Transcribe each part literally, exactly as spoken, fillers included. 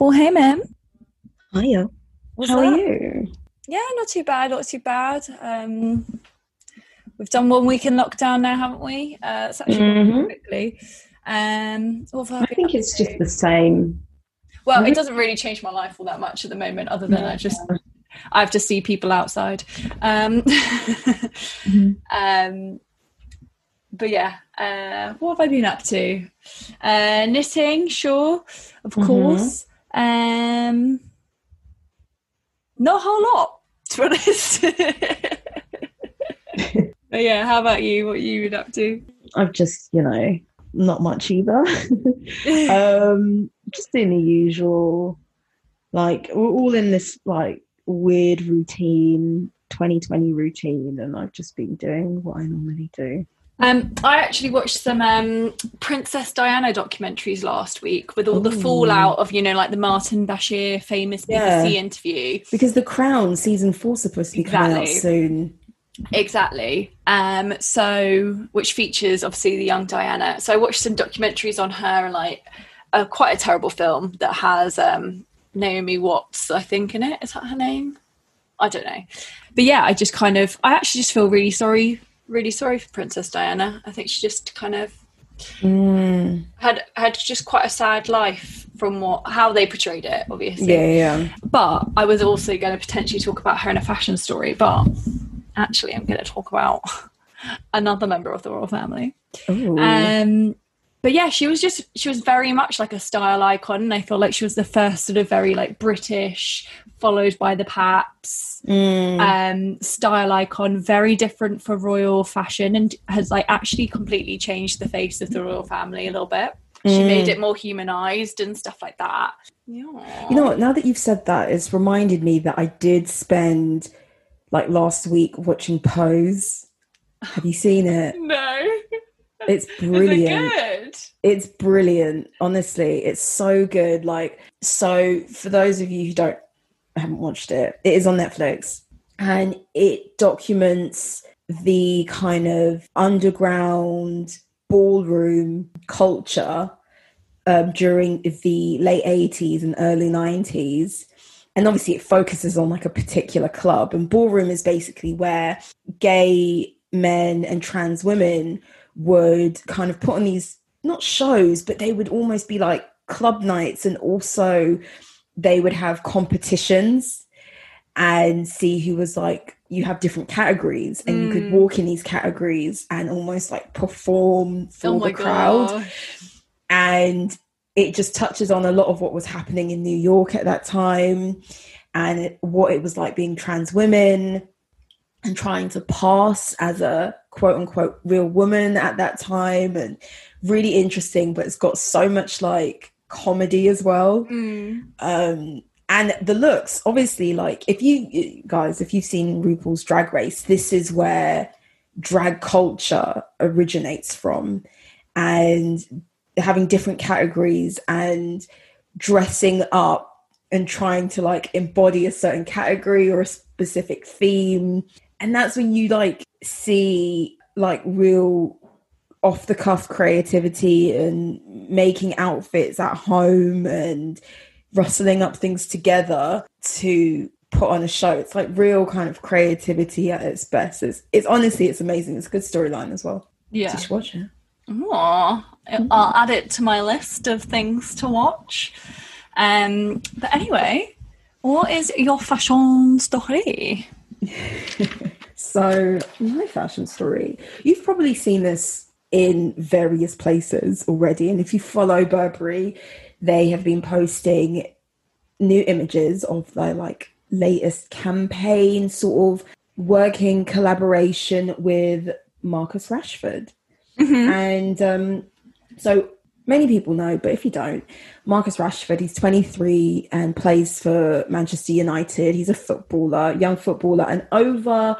Well, hey, ma'am. Hiya. What's How up? Are you? Yeah, not too bad, not too bad. Um, we've done one week in lockdown now, haven't we? Uh, it's actually mm-hmm. gone quickly. Um, I think it's to? just the same. Well, mm-hmm. it doesn't really change my life all that much at the moment, other than yeah. I just I have to see people outside. Um, mm-hmm. um, but yeah, uh, what have I been up to? Uh, knitting, sure, of mm-hmm. course. Um, not a whole lot, to be honest. But yeah, how about you? What you been up to? I've just, you know, not much either. um, just doing the usual. Like, we're all in this, like, weird routine, twenty twenty routine, and I've just been doing what I normally do. Um, I actually watched some um, Princess Diana documentaries last week with all Ooh. the fallout of, you know, like the Martin Bashir famous B B C yeah. interview. Because The Crown season four is supposed to be exactly. coming out soon. Exactly. Um, so, which features obviously the young Diana. So I watched some documentaries on her and like a, quite a terrible film that has um, Naomi Watts, I think, in it. Is that her name? I don't know. But yeah, I just kind of, I actually just feel really sorry really sorry for Princess Diana. I think she just kind of mm. had had just quite a sad life from what how they portrayed it, obviously. Yeah, yeah. But I was also going to potentially talk about her in a fashion story, but actually I'm going to talk about another member of the royal family. Ooh. Um, but yeah, she was just, she was very much like a style icon, and I feel like she was the first sort of very like British, followed by the Paps, mm. um, style icon, very different for royal fashion, and has like actually completely changed the face of the royal family a little bit. Mm. She made it more humanised and stuff like that. Yeah. You know what, now that you've said that, it's reminded me that I did spend like last week watching Pose. Have you seen it? No. It's brilliant. It good? It's brilliant. Honestly, it's so good. Like, so for those of you who don't haven't watched it, it is on Netflix, and it documents the kind of underground ballroom culture um, during the late eighties and early nineties. And obviously it focuses on like a particular club, and ballroom is basically where gay men and trans women would kind of put on these, not shows, but they would almost be like club nights, and also they would have competitions and see who was like, you have different categories and mm. you could walk in these categories and almost like perform for oh the crowd. Gosh. And it just touches on a lot of what was happening in New York at that time, and it, what it was like being trans women and trying to pass as a quote unquote real woman at that time. And really interesting, but it's got so much like comedy as well. Mm. Um, and the looks, obviously, like if you guys, if you've seen RuPaul's Drag Race, this is where drag culture originates from, and having different categories and dressing up and trying to like embody a certain category or a specific theme. And that's when you like see like real off the cuff creativity and making outfits at home and rustling up things together to put on a show. It's like real kind of creativity at its best. It's, it's honestly, it's amazing. It's a good storyline as well. Yeah. So you should watch it. Aww. I'll add it to my list of things to watch. Um, but anyway, what is your fashion story? So my fashion story, you've probably seen this in various places already. And if you follow Burberry, they have been posting new images of their like latest campaign, sort of working collaboration with Marcus Rashford. Mm-hmm. And um, so many people know, but if you don't, Marcus Rashford, he's twenty-three and plays for Manchester United. He's a footballer, young footballer, and over,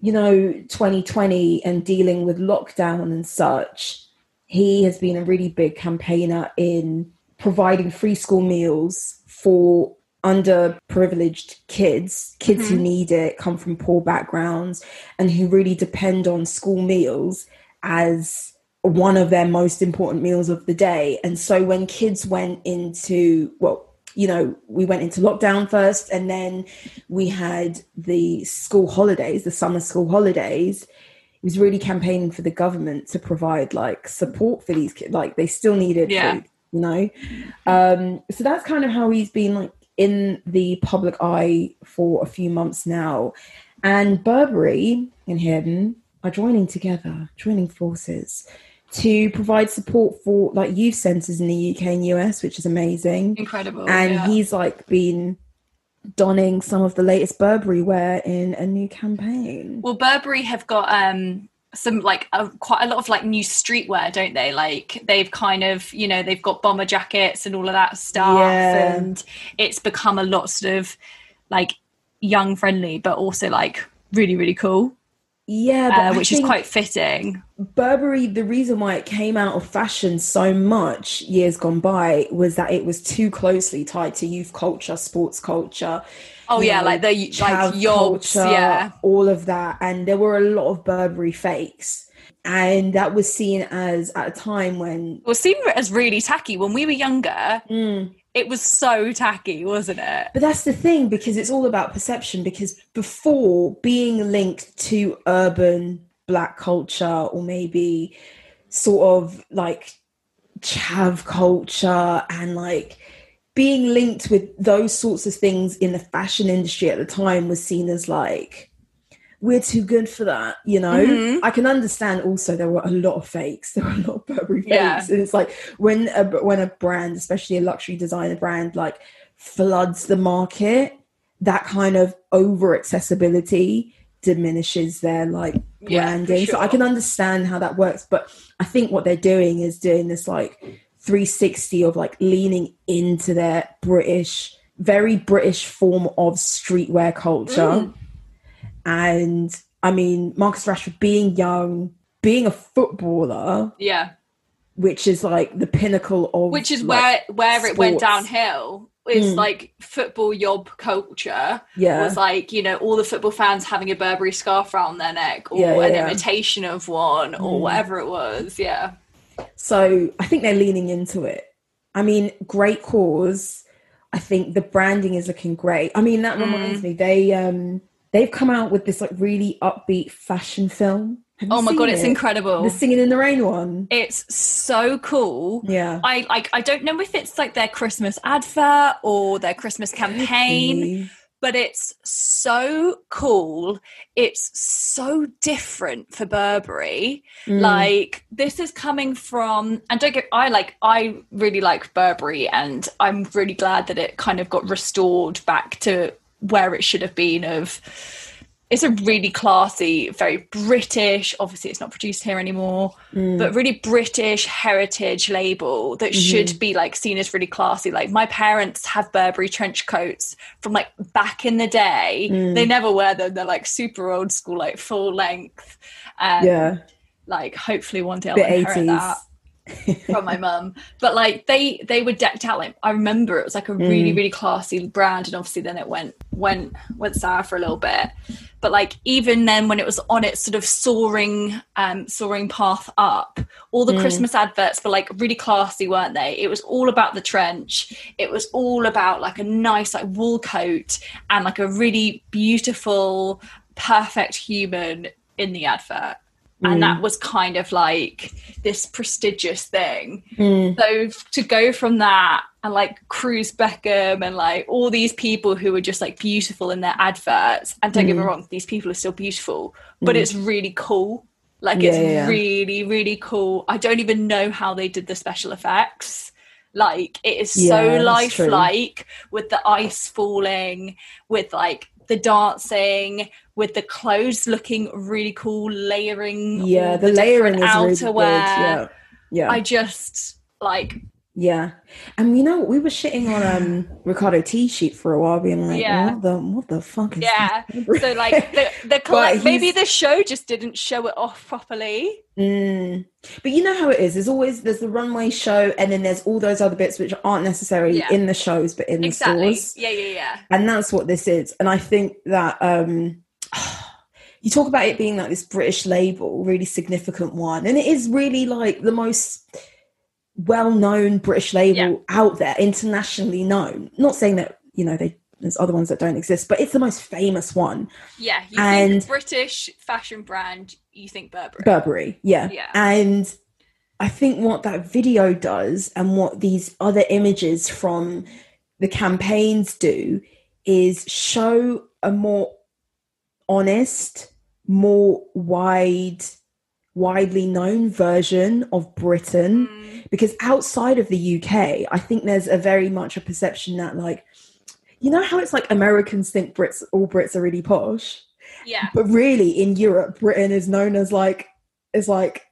you know, twenty twenty and dealing with lockdown and such, he has been a really big campaigner in providing free school meals for underprivileged kids, kids mm-hmm. who need it, come from poor backgrounds, and who really depend on school meals as one of their most important meals of the day. And so when kids went into, well, you know, we went into lockdown first, and then we had the school holidays, the summer school holidays, he was really campaigning for the government to provide like support for these kids. Like they still needed yeah. food, you know? Um, so that's kind of how he's been like in the public eye for a few months now. And Burberry and him are joining together, joining forces to provide support for like youth centres in the U K and U S, which is amazing. Incredible. And yeah. he's like been donning some of the latest Burberry wear in a new campaign. Well, Burberry have got um some like a, quite a lot of like new streetwear, don't they? Like they've kind of, you know, they've got bomber jackets and all of that stuff. Yeah. And it's become a lot sort of like young friendly, but also like really, really cool. Yeah, but uh, which is quite fitting. Burberry, the reason why it came out of fashion so much years gone by was that it was too closely tied to youth culture, sports culture. Oh yeah, know, like the like yolks, yeah, all of that. And there were a lot of Burberry fakes, and that was seen as at a time when well, seen as really tacky when we were younger. Mm. It was so tacky, wasn't it? But that's the thing, because it's all about perception, because before being linked to urban black culture or maybe sort of like chav culture and like being linked with those sorts of things in the fashion industry at the time was seen as like, we're too good for that, you know? Mm-hmm. I can understand also there were a lot of fakes. There were a lot of Burberry fakes. Yeah. And it's like when a, when a brand, especially a luxury designer brand, like floods the market, that kind of over-accessibility diminishes their like branding. Yeah, sure. So I can understand how that works. But I think what they're doing is doing this like three sixty of like leaning into their British, very British form of streetwear culture. Mm. And I mean, Marcus Rashford being young, being a footballer, yeah, which is like the pinnacle of which is like, where where sports. It went downhill. Is mm. like football yob culture. Yeah, was like, you know, all the football fans having a Burberry scarf around their neck or yeah, yeah, an yeah. imitation of one or mm. whatever it was. Yeah. So I think they're leaning into it. I mean, great cause. I think the branding is looking great. I mean, that reminds mm. me, they um. They've come out with this like really upbeat fashion film. Oh my God, it's incredible. The Singing in the Rain one. It's so cool. Yeah. I like I don't know if it's like their Christmas advert or their Christmas campaign, but it's so cool. It's so different for Burberry. Mm. Like this is coming from, and don't get, I like, I really like Burberry, and I'm really glad that it kind of got restored back to where it should have been. Of it's a really classy, very British, obviously it's not produced here anymore, mm. but really British heritage label that mm-hmm. should be like seen as really classy. Like my parents have Burberry trench coats from like back in the day. Mm. They never wear them. They're like super old school, like full length. Um, yeah. Like hopefully one day I'll inherit that from my mum, but like they they were decked out like, I remember it was like a really mm. really classy brand, and obviously then it went went went sour for a little bit, but like even then when it was on its sort of soaring um soaring path up, all the mm. Christmas adverts were like really classy, weren't they? It was all about the trench, it was all about like a nice like wool coat and like a really beautiful perfect human in the advert. And mm. that was kind of like this prestigious thing. Mm. So to go from that and like Cruz Beckham and like all these people who were just like beautiful in their adverts, and don't mm. get me wrong, these people are still beautiful, but mm. it's really cool. Like, it's yeah, yeah. really, really cool. I don't even know how they did the special effects. Like, it is yeah, so lifelike with the ice falling, with like the dancing, with the clothes looking really cool, layering. Yeah, the, the layering is outerwear. Really good. Yeah, yeah. I just like. Yeah, and you know, we were shitting on um Riccardo Tisci for a while, being like, yeah. what the what the fuck is yeah. this? So like the the collect- maybe the show just didn't show it off properly. Mm. But you know how it is. There's always there's the runway show, and then there's all those other bits which aren't necessarily yeah. in the shows, but in exactly. the stores. Yeah, yeah, yeah. And that's what this is. And I think that um you talk about it being like this British label, really significant one, and it is really like the most well-known British label yeah. out there, internationally known. Not saying that, you know, they, there's other ones that don't exist, but it's the most famous one. Yeah, you and think British fashion brand, you think Burberry. Burberry, yeah. yeah. And I think what that video does and what these other images from the campaigns do is show a more honest, more wide... widely known version of Britain, mm. because outside of the U K, I think there's a very much a perception that, like, you know how it's like Americans think Brits, all Brits are really posh, yeah, but really in Europe, Britain is known as like is like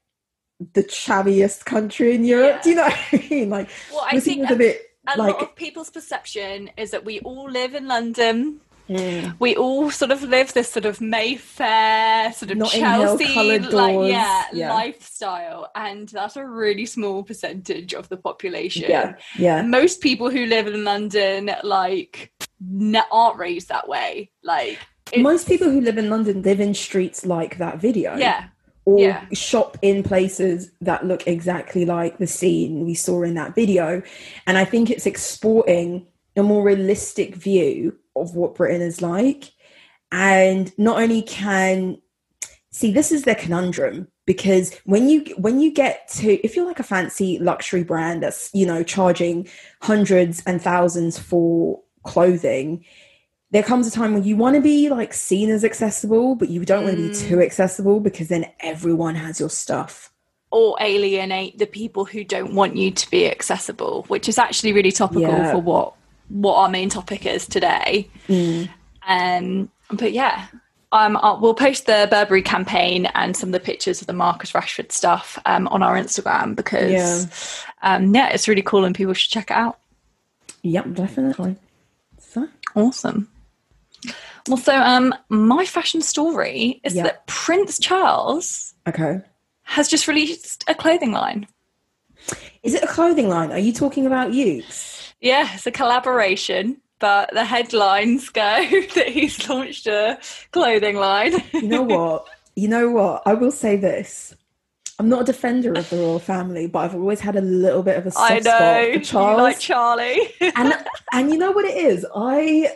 the shabbiest country in Europe. Yeah. Do you know what I mean? Like, well, I think a, bit, a like, lot of people's perception is that we all live in London. Mm. We all sort of live this sort of Mayfair, sort of Chelsea, like yeah, yeah, lifestyle, and that's a really small percentage of the population. Yeah, yeah. Most people who live in London like n- aren't raised that way. Like most people who live in London live in streets like that video. Yeah. Or yeah. shop in places that look exactly like the scene we saw in that video, and I think it's exporting a more realistic view of what Britain is like. And not only can see, this is their conundrum, because when you when you get to, if you're like a fancy luxury brand that's, you know, charging hundreds and thousands for clothing, there comes a time when you want to be like seen as accessible, but you don't want to mm. be too accessible, because then everyone has your stuff. Or alienate the people who don't want you to be accessible, which is actually really topical yeah. for what what our main topic is today. Mm. Um, but yeah, um, I'll, we'll post the Burberry campaign and some of the pictures of the Marcus Rashford stuff um, on our Instagram, because yeah. Um, yeah, it's really cool and people should check it out. Yep, definitely. So. Awesome. Well, so um, my fashion story is yep. that Prince Charles okay. has just released a clothing line. Is it a clothing line? Are you talking about Ukes? Yeah, it's a collaboration, but the headlines go that he's launched a clothing line. You know what? You know what? I will say this. I'm not a defender of the royal family, but I've always had a little bit of a soft I know, spot for Charles. You like Charlie. and, and you know what it is? I,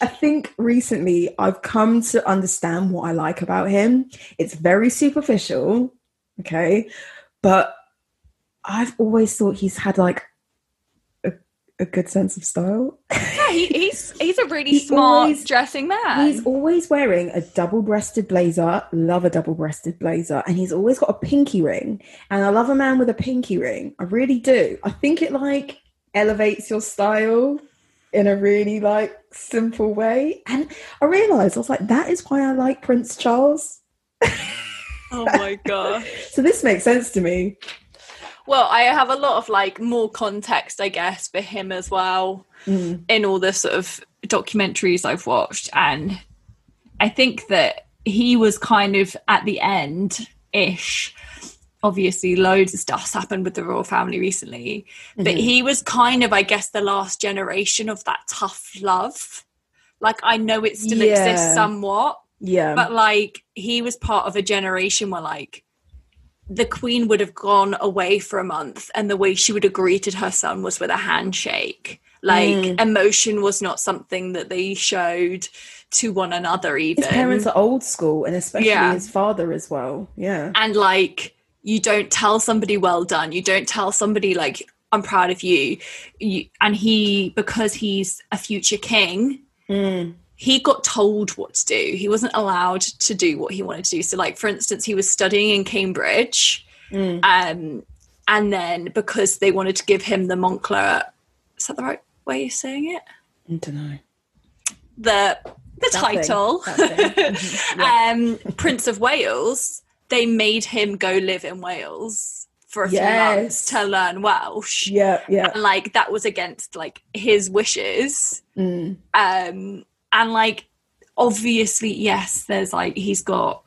I think recently I've come to understand what I like about him. It's very superficial, okay? But I've always thought he's had like a good sense of style. Yeah, he, he's he's a really he's smart always, dressing man. He's always wearing a double-breasted blazer. Love a double-breasted blazer. And he's always got a pinky ring. And I love a man with a pinky ring. I really do. I think it like elevates your style in a really like simple way. And I realised, I was like, that is why I like Prince Charles. Oh my God. So this makes sense to me. Well, I have a lot of, like, more context, I guess, for him as well mm. in all the sort of documentaries I've watched. And I think that he was kind of at the end-ish. Obviously, loads of stuff's happened with the royal family recently. Mm-hmm. But he was kind of, I guess, the last generation of that tough love. Like, I know it still yeah. exists somewhat. Yeah. But, like, he was part of a generation where, like, the Queen would have gone away for a month, and the way she would have greeted her son was with a handshake. Like, mm. emotion was not something that they showed to one another even. His parents are old school, and especially yeah. his father as well. Yeah. And, like, you don't tell somebody, well done. You don't tell somebody, like, I'm proud of you. you and he, because he's a future king, mm. he got told what to do. He wasn't allowed to do what he wanted to do. So, like, for instance, he was studying in Cambridge. Mm. Um, and then because they wanted to give him the Moncler, is that the right way you're saying it? I don't know. The the that title, thing. um, Prince of Wales, they made him go live in Wales for a yes. few months to learn Welsh. Yeah, yeah. And, like, that was against, like, his wishes. Mm. Um, and, like, obviously, yes, there's, like, he's got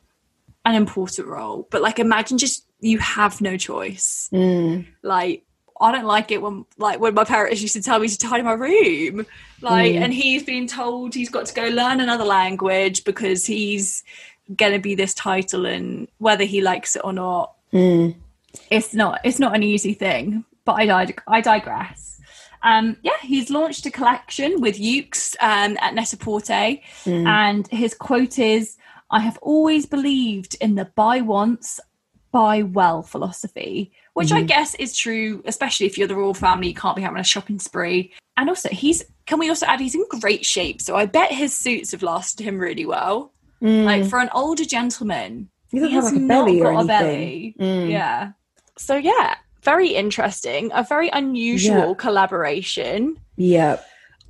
an important role. But, like, imagine just you have no choice. Mm. Like, I don't like it when, like, when my parents used to tell me to tidy my room, like, mm. and he's been told he's got to go learn another language because he's going to be this title, and whether he likes it or not, mm. it's not, it's not an easy thing, but I, dig- I digress. Um, yeah, he's launched a collection with Ukes um, at Net-a-Porter, mm. and his quote is, "I have always believed in the buy once, buy well philosophy," which mm-hmm. I guess is true, especially if you're the royal family, you can't be having a shopping spree. And also, he's, can we also add, he's in great shape, so I bet his suits have lasted him really well. Mm. Like, for an older gentleman, he doesn't he have like a belly or anything. Belly. Mm. Yeah. So yeah, very interesting. A very unusual yeah. collaboration. Yeah.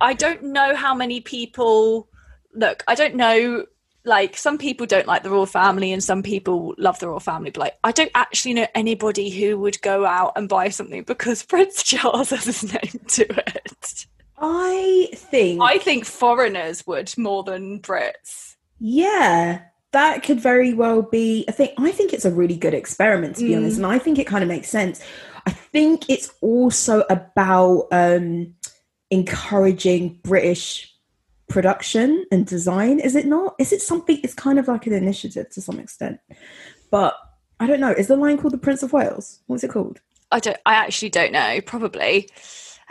I don't know how many people, look, I don't know, like, some people don't like the royal family and some people love the royal family, but, like, I don't actually know anybody who would go out and buy something because Prince Charles has his name to it. I think... I think foreigners would more than Brits. Yeah, that could very well be... I think, I think it's a really good experiment, to be mm. honest, and I think it kind of makes sense. I think it's also about um, encouraging British production and design, is it not? Is it something? It's kind of like an initiative to some extent, but I don't know. Is the line called the Prince of Wales? What's it called? I don't. I actually don't know. Probably.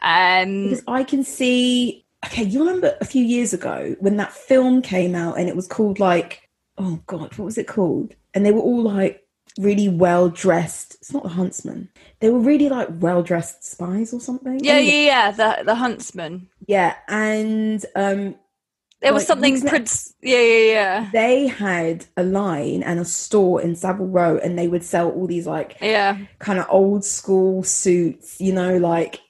Um, because I can see. Okay, you remember a few years ago when that film came out and it was called, like, oh god, what was it called? And they were all, like, really well dressed. It's not the Huntsman. They were really, like, well dressed spies or something. Yeah, anyway. yeah, yeah. The the Huntsman. Yeah, and um. There was, like, something Prince, yeah, yeah, yeah. They had a line and a store in Savile Row, and they would sell all these, like, yeah, kind of old school suits, you know, like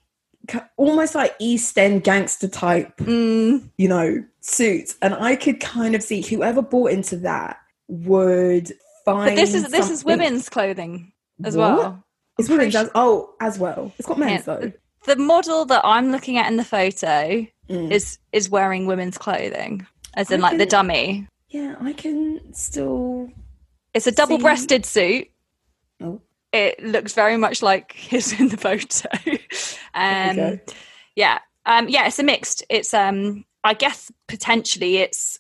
almost like East End gangster type, mm. you know, suits. And I could kind of see whoever bought into that would find. But this is this something. is women's clothing as what? well. It's women's sure. as, oh as well. It's got men's yeah. though. The model that I'm looking at in the photo mm. is is wearing women's clothing, as in, I like, can, the dummy. Yeah, I can still. It's a double-breasted see. suit. Oh. It looks very much like his in the photo. um, okay. Yeah, um, yeah. It's a mixed. It's um, I guess potentially it's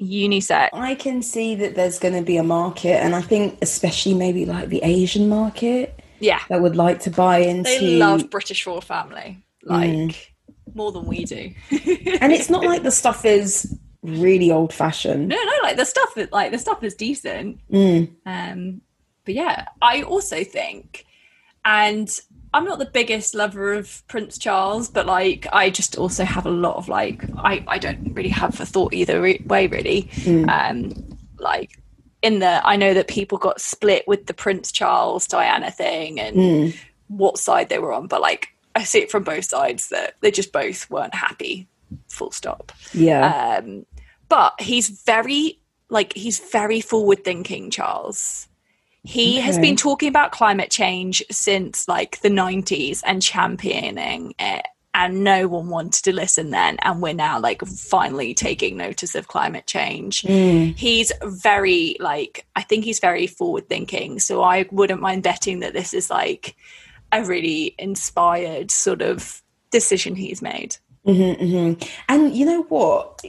unisex. I can see that there's going to be a market, and I think especially maybe like the Asian market. Yeah, that would like to buy into. They love British royal family, like mm. more than we do. And it's not like the stuff is really old fashioned. No, no, like the stuff is like the stuff is decent. Mm. Um, but yeah, I also think, and I'm not the biggest lover of Prince Charles, but, like, I just also have a lot of, like, I I don't really have a thought either re- way really. Mm. Um, like. In the, I know that people got split with the Prince Charles Diana thing and mm. what side they were on, but, like, I see it from both sides that they just both weren't happy, full stop. Yeah. Um, but he's very, like, he's very forward thinking, Charles. He okay. has been talking about climate change since, like, the nineties and championing it, and no one wanted to listen then, and we're now, like, finally taking notice of climate change. Mm. He's very, like, I think he's very forward-thinking, so I wouldn't mind betting that this is, like, a really inspired sort of decision he's made. Mm-hmm, mm-hmm. And you know what?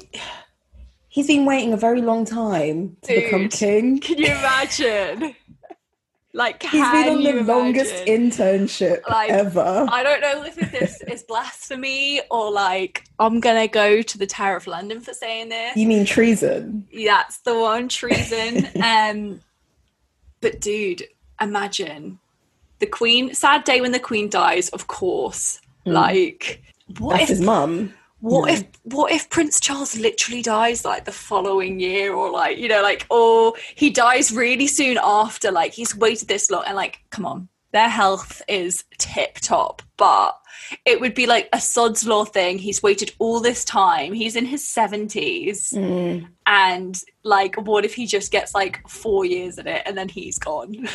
He's been waiting a very long time to Dude, become king. Can you imagine? Like, he's been on the imagine? longest internship like, ever. I don't know if this is blasphemy or, like, I'm gonna go to the Tower of London for saying this. You mean treason? That's the one, treason. um, but dude, imagine the Queen. Sad day when the Queen dies, of course. Mm. Like, what? That's if, his mum. What yeah. if what if Prince Charles literally dies like the following year, or like, you know, like, or he dies really soon after, like he's waited this long, and like, come on, their health is tip top, but it would be like a sod's law thing. He's waited all this time. He's in his seventies, mm. and like, what if he just gets like four years in it and then he's gone?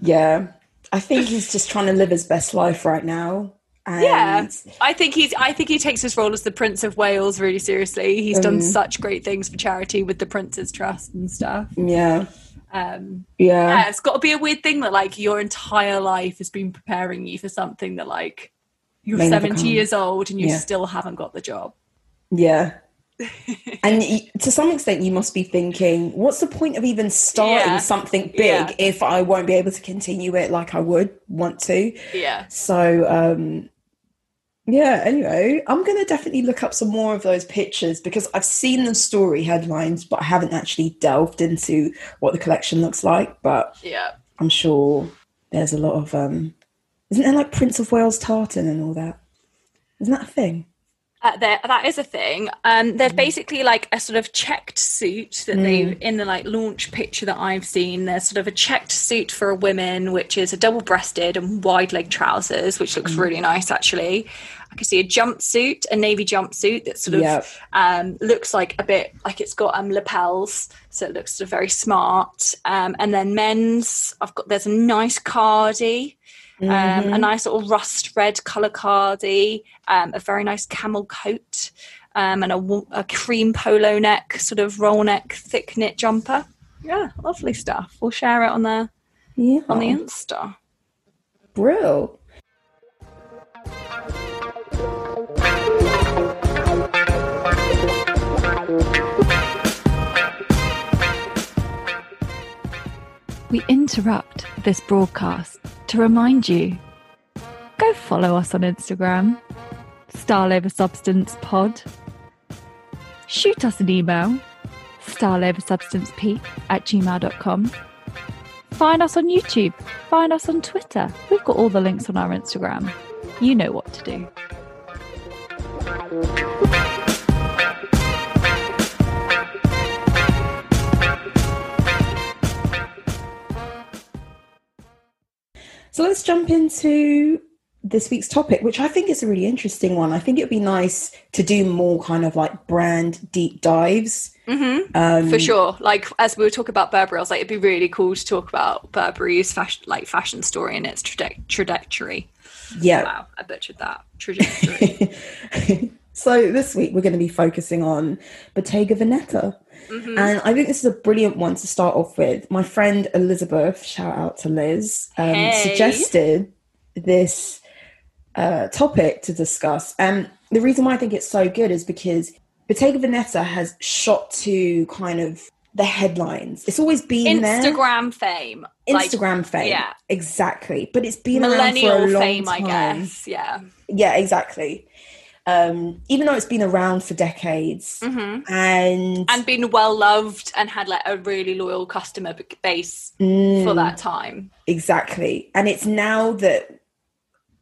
Yeah, I think he's just trying to live his best life right now. And yeah, I think he's. I think he takes his role as the Prince of Wales really seriously. He's um, done such great things for charity with the Prince's Trust and stuff. Yeah, um, yeah. yeah. It's got to be a weird thing that like your entire life has been preparing you for something that like you're May seventy years old and you yeah. still haven't got the job. Yeah, and to some extent, you must be thinking, what's the point of even starting yeah. something big yeah. if I won't be able to continue it like I would want to? Yeah. So. Um, Yeah, anyway, I'm going to definitely look up some more of those pictures because I've seen the story headlines, but I haven't actually delved into what the collection looks like. But yeah, I'm sure there's a lot of... Um, isn't there like Prince of Wales tartan and all that? Isn't that a thing? Uh, there, that is a thing. Um, they're mm. basically like a sort of checked suit that mm. they've, in the like launch picture that I've seen, there's sort of a checked suit for women, which is a double-breasted and wide-leg trousers, which looks mm. really nice, actually. I can see a jumpsuit, a navy jumpsuit that sort of yep. um, looks like a bit like it's got um, lapels, so it looks sort of very smart. Um, and then men's, I've got there's a nice cardi. Mm-hmm. Um, a nice little rust red colour cardi, um, a very nice camel coat, um, and a, a cream polo neck, sort of roll neck, thick knit jumper. Yeah, lovely stuff. We'll share it on the, yeah. on the Insta. Brill. We interrupt this broadcast to remind you, go follow us on Instagram, StyleOverSubstancePod. Shoot us an email, styleoversubstancepeak at gmail dot com. Find us on YouTube, find us on Twitter. We've got all the links on our Instagram. You know what to do. So let's jump into this week's topic, which I think is a really interesting one. I think it would be nice to do more kind of like brand deep dives. Mm-hmm. Um, For sure. Like as we were talking about Burberry, I was like, it'd be really cool to talk about Burberry's fashion, like fashion story and its traje- trajectory. Yeah. Wow, I butchered that. Trajectory. So this week we're going to be focusing on Bottega Veneta. Mm-hmm. And I think this is a brilliant one to start off with. My friend Elizabeth, shout out to Liz, um, hey. suggested this uh, topic to discuss. And the reason why I think it's so good is because Bottega Veneta has shot to kind of the headlines. It's always been Instagram there. Instagram fame. Instagram like, fame. Yeah. Exactly. But it's been Millennial around for a long fame, time. I guess. Yeah. Yeah, exactly. Um, even though it's been around for decades mm-hmm. and and been well loved and had like a really loyal customer base mm, for that time. Exactly. And it's now that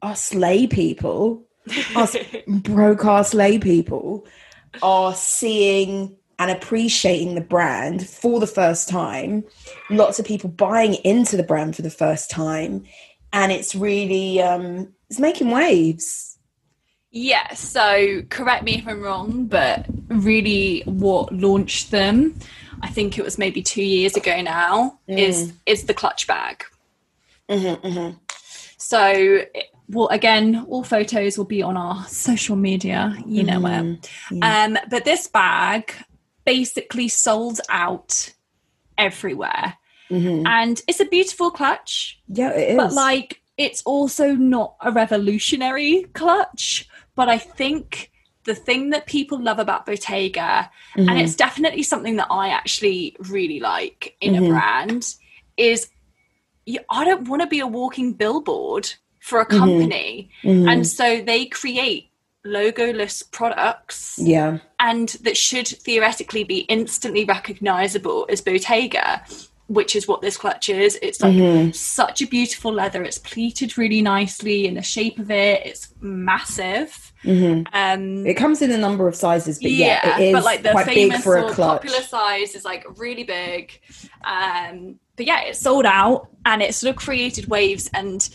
us lay people, us broke ass lay people are seeing and appreciating the brand for the first time. Lots of people buying into the brand for the first time. And it's really, um, it's making waves. Yeah, so correct me if I'm wrong, but really what launched them, I think it was maybe two years ago now, mm. is is the clutch bag. Mm-hmm, mm-hmm. So, well, again, all photos will be on our social media, you know where. Mm-hmm. Yeah. Um, but this bag basically sold out everywhere. Mm-hmm. And it's a beautiful clutch. Yeah, it is. But, like, it's also not a revolutionary clutch. But I think the thing that people love about Bottega, mm-hmm. and it's definitely something that I actually really like in mm-hmm. a brand, is you, I don't want to be a walking billboard for a company. Mm-hmm. Mm-hmm. And so they create logo-less products yeah. and that should theoretically be instantly recognisable as Bottega. which is what this clutch is. It's like mm-hmm. such a beautiful leather. It's pleated really nicely in the shape of it. It's massive. Mm-hmm. Um, it comes in a number of sizes, but yeah, yeah it is but like the quite famous big for a clutch. Popular size is like really big. Um, but yeah, it's sold out and it sort of created waves, and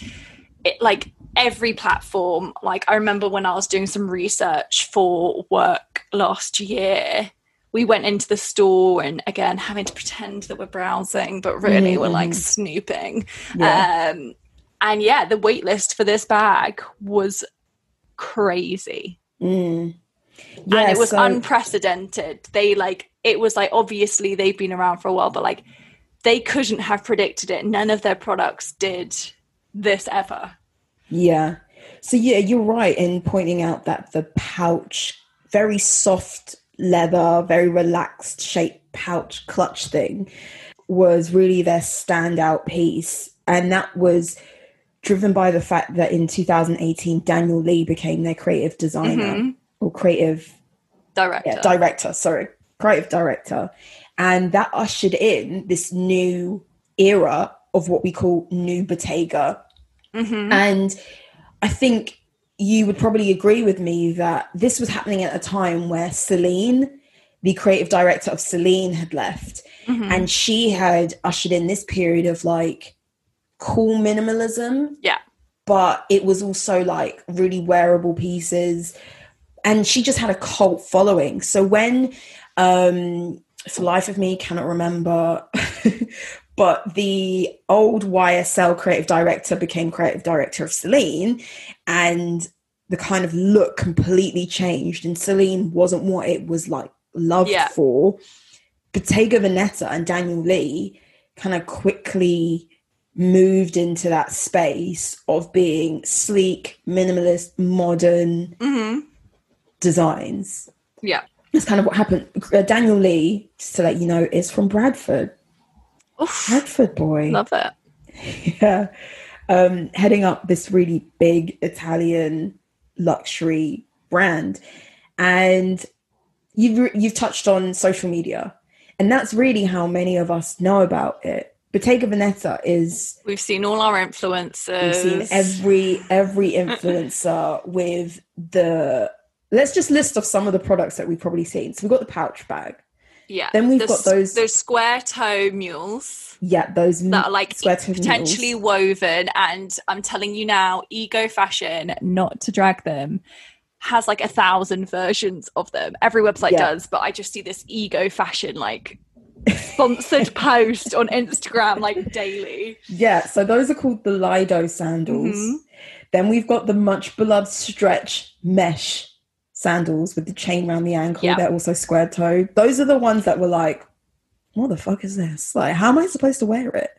it like every platform. Like I remember when I was doing some research for work last year, we went into the store and again having to pretend that we're browsing, but really mm. we're like snooping. Yeah. Um, and yeah, the wait list for this bag was crazy. Mm. Yeah, and it was so unprecedented. They like, it was like, obviously they've been around for a while, but like they couldn't have predicted it. None of their products did this ever. Yeah. So yeah, you're right in pointing out that the pouch, very soft leather, very relaxed shape pouch clutch thing was really their standout piece. And that was driven by the fact that in two thousand eighteen, Daniel Lee became their creative designer mm-hmm. or creative director. Yeah, director, sorry, creative director. And that ushered in this new era of what we call new Bottega. Mm-hmm. And I think you would probably agree with me that this was happening at a time where Celine, the creative director of Celine, had left. Mm-hmm. And she had ushered in this period of like cool minimalism. Yeah. But it was also like really wearable pieces. And she just had a cult following. So when, um, for the life of me, cannot remember, but the old Y S L creative director became creative director of Celine, and the kind of look completely changed, and Celine wasn't what it was like loved yeah. for. Bottega Veneta and Daniel Lee kind of quickly moved into that space of being sleek, minimalist, modern mm-hmm. designs. Yeah. That's kind of what happened. Uh, Daniel Lee, just to let you know, is from Bradford. Oof, Bradford boy. Love it. Yeah. Um, heading up this really big Italian luxury brand. And you've, re- you've touched on social media, and that's really how many of us know about it. Bottega Veneta is... We've seen all our influencers. We've seen every, every influencer with the... Let's just list off some of the products that we've probably seen. So we've got the pouch bag. Yeah. Then we've the, got those... Those square toe mules. Yeah, those that are like square toe potentially mules. Woven. And I'm telling you now, Ego Fashion, not to drag them, has like a thousand versions of them. Every website yeah. does, but I just see this Ego Fashion like sponsored post on Instagram like daily. Yeah, so those are called the Lido sandals. Mm-hmm. Then we've got the much beloved stretch mesh sandals with the chain around the ankle. Yep. They're also square toe. Those are the ones that were like, what the fuck is this? Like, how am I supposed to wear it?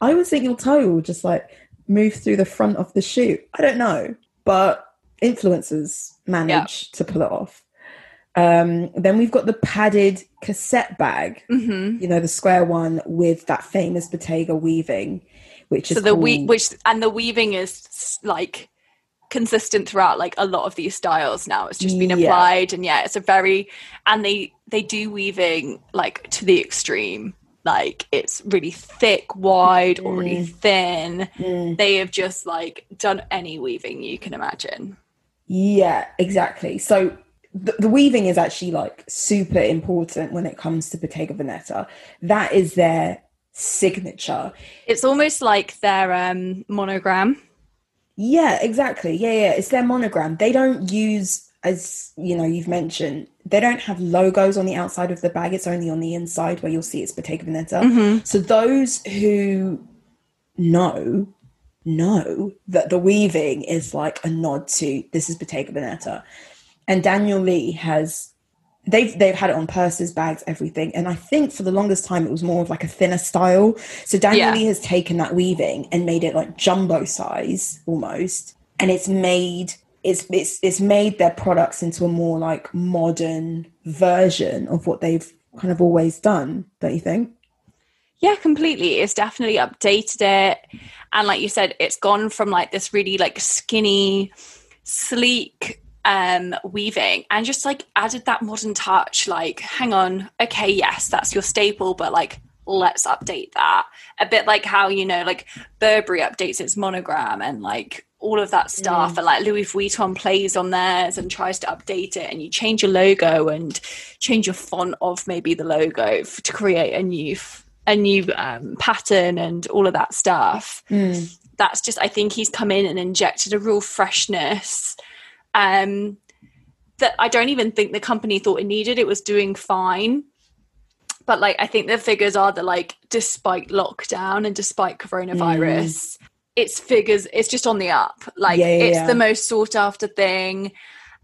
I always think your toe will just like move through the front of the shoe. I don't know, but influencers manage yep. to pull it off. Um, then we've got the padded cassette bag, mm-hmm. you know, the square one with that famous Bottega weaving, which is so the called... we- which and the weaving is like consistent throughout like a lot of these styles now. It's just been yeah. applied, and yeah, it's a very and they they do weaving like to the extreme. Like it's really thick, wide, mm. or really thin. Mm. They have just like done any weaving you can imagine. Yeah, exactly. So th- the weaving is actually like super important when it comes to Bottega Veneta. That is their signature. It's almost like their um monogram. Yeah, exactly. Yeah, yeah. It's their monogram. They don't use, as you know, you've mentioned, they don't have logos on the outside of the bag. It's only on the inside where you'll see it's Bottega Veneta. Mm-hmm. So those who know, know that the weaving is like a nod to this is Bottega Veneta. And Daniel Lee has, they've, they've had it on purses, bags, everything. And I think for the longest time, it was more of like a thinner style. So Daniel yeah. Lee has taken that weaving and made it like jumbo size almost. And it's made, it's, it's, it's made their products into a more like modern version of what they've kind of always done. Don't you think? Yeah, completely. It's definitely updated it. And like you said, it's gone from like this really like skinny, sleek, um, weaving, and just like added that modern touch, like, hang on, okay, yes, that's your staple, but like, let's update that. A bit like how, you know, like Burberry updates its monogram and like all of that stuff, mm. and like Louis Vuitton plays on theirs and tries to update it, and you change your logo and change your font of maybe the logo f- to create a new f- a new um, pattern and all of that stuff. Mm. That's just, I think he's come in and injected a real freshness um, that I don't even think the company thought it needed. It was doing fine. But like, I think the figures are that like, despite lockdown and despite coronavirus, mm. it's figures, it's just on the up. Like yeah, yeah, it's yeah. the most sought after thing.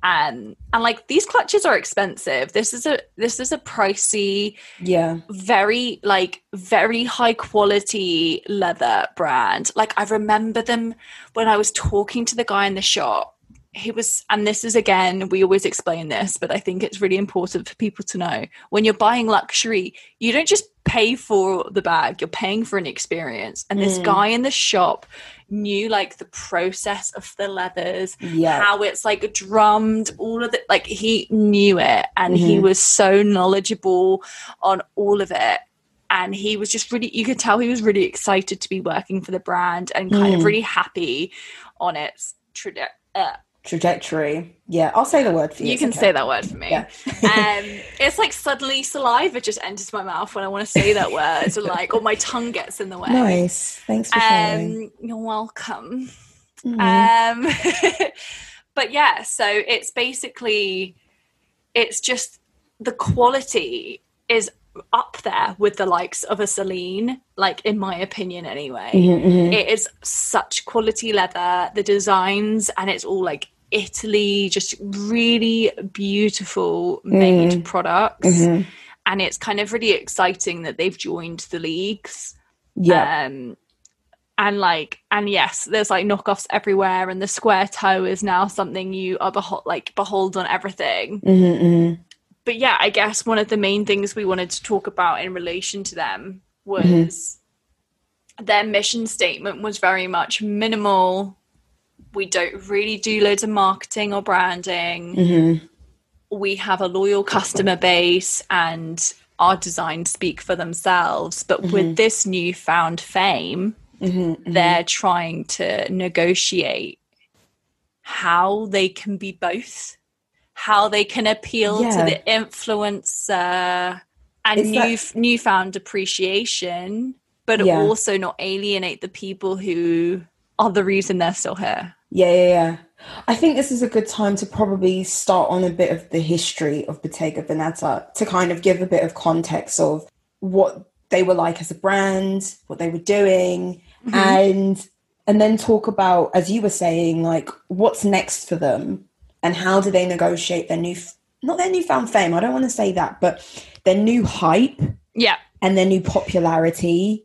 Um, and like these clutches are expensive. This is a, this is a pricey, yeah, very like very high quality leather brand. Like I remember them when I was talking to the guy in the shop. He was, and this is again, we always explain this, but I think it's really important for people to know, when you're buying luxury, you don't just pay for the bag, you're paying for an experience. And this mm. guy in the shop knew like the process of the leathers, yeah. how it's like drummed, all of it. Like he knew it, and mm-hmm. he was so knowledgeable on all of it. And he was just really, you could tell he was really excited to be working for the brand and kind mm. of really happy on its trajectory. Uh, trajectory yeah I'll say the word for you. You can okay. say that word for me. Yeah. um it's like suddenly saliva just enters my mouth when I want to say that word, so like, or my tongue gets in the way. Nice, thanks for sharing. Um, you're welcome. Mm-hmm. um but yeah, so it's basically, it's just the quality is up there with the likes of a Celine, like in my opinion anyway. Mm-hmm, mm-hmm. It is such quality leather, the designs, and it's all like Italy, just really beautiful made mm. products. Mm-hmm. And it's kind of really exciting that they've joined the leagues. Yeah. Um, and like, and yes, there's like knockoffs everywhere, and the square toe is now something you are beho- like behold on everything. Mm-hmm, mm-hmm. But yeah, I guess one of the main things we wanted to talk about in relation to them was mm-hmm. their mission statement was very much minimal. We don't really do loads of marketing or branding. Mm-hmm. We have a loyal customer base, and our designs speak for themselves. But mm-hmm. with this newfound fame, mm-hmm. they're trying to negotiate how they can be both, how they can appeal yeah. to the influencer and it's new like, f- newfound appreciation, but yeah. also not alienate the people who are the reason they're still here. Yeah, yeah, yeah. I think this is a good time to probably start on a bit of the history of Bottega Veneta to kind of give a bit of context of what they were like as a brand, what they were doing, mm-hmm. and and then talk about, as you were saying, like what's next for them. And how do they negotiate their new, not their newfound fame, I don't want to say that, but their new hype yeah, and their new popularity?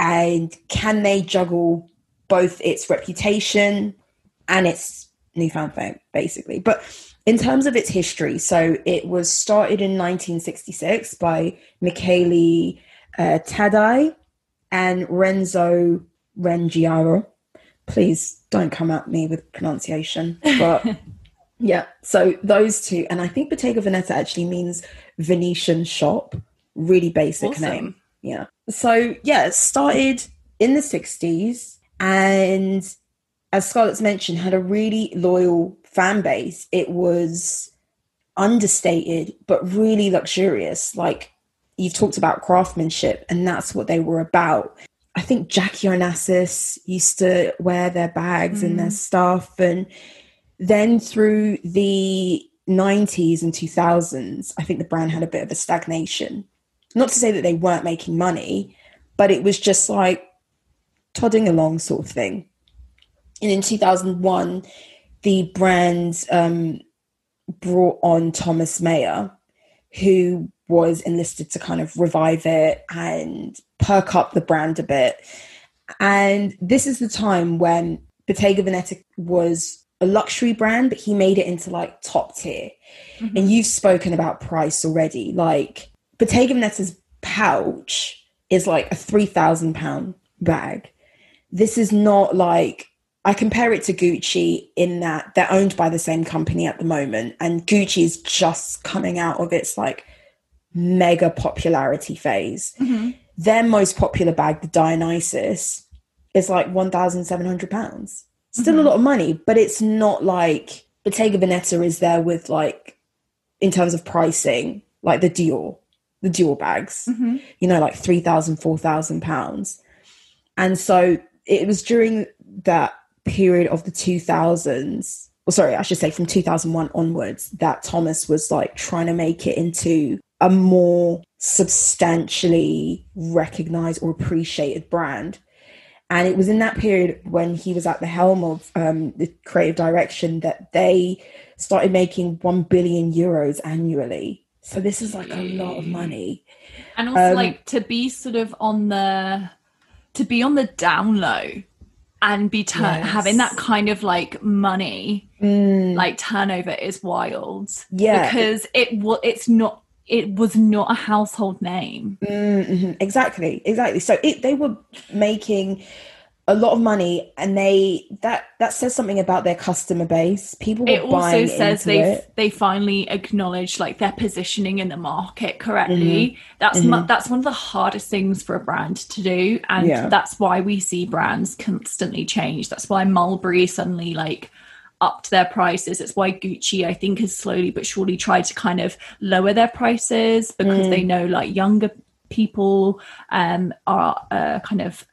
And can they juggle both its reputation and its newfound fame, basically? But in terms of its history, so it was started in nineteen sixty-six by Michele uh, Taddei and Renzo Zengiaro. Please don't come at me with pronunciation, but... Yeah, so those two. And I think Bottega Veneta actually means Venetian shop. Really basic awesome. Name. Yeah. So, yeah, it started in the sixties and, as Scarlett's mentioned, had a really loyal fan base. It was understated but really luxurious. Like, you've talked about craftsmanship, and that's what they were about. I think Jack Onassis used to wear their bags mm. and their stuff, and... Then through the nineties and two thousands, I think the brand had a bit of a stagnation. Not to say that they weren't making money, but it was just like toddling along sort of thing. And in two thousand one, the brand um, brought on Thomas Mayer, who was enlisted to kind of revive it and perk up the brand a bit. And this is the time when Bottega Veneta was... a luxury brand, but he made it into like top tier. Mm-hmm. And you've spoken about price already. Like Bottega Veneta's pouch is like a three thousand pound bag. This is not like I compare it to Gucci in that they're owned by the same company at the moment, and Gucci is just coming out of its like mega popularity phase. Mm-hmm. Their most popular bag, the Dionysus, is like one thousand seven hundred pounds. Still mm-hmm. a lot of money, but it's not like Bottega Veneta is there with like, in terms of pricing, like the Dior, the Dior bags, mm-hmm. you know, like three thousand, four thousand pounds. And so it was during that period of the two thousands, or sorry, I should say from two thousand one onwards, that Thomas was like trying to make it into a more substantially recognized or appreciated brand. And it was in that period when he was at the helm of um, the creative direction that they started making one billion euros annually. So this is like a lot of money. And also um, like to be sort of on the, to be on the down low and be tur- yes. having that kind of like money, mm. like turnover is wild. Yeah. Because it w- it's not, it was not a household name. Mm-hmm. Exactly, exactly. So it, they were making a lot of money, and they that that says something about their customer base. People were buying into it. It also says they they finally acknowledged like their positioning in the market correctly. Mm-hmm. That's mm-hmm. mu- that's one of the hardest things for a brand to do, and yeah. that's why we see brands constantly change. That's why Mulberry suddenly like upped their prices. It's why Gucci, I think, has slowly but surely tried to kind of lower their prices because mm. they know like younger people um are uh, kind of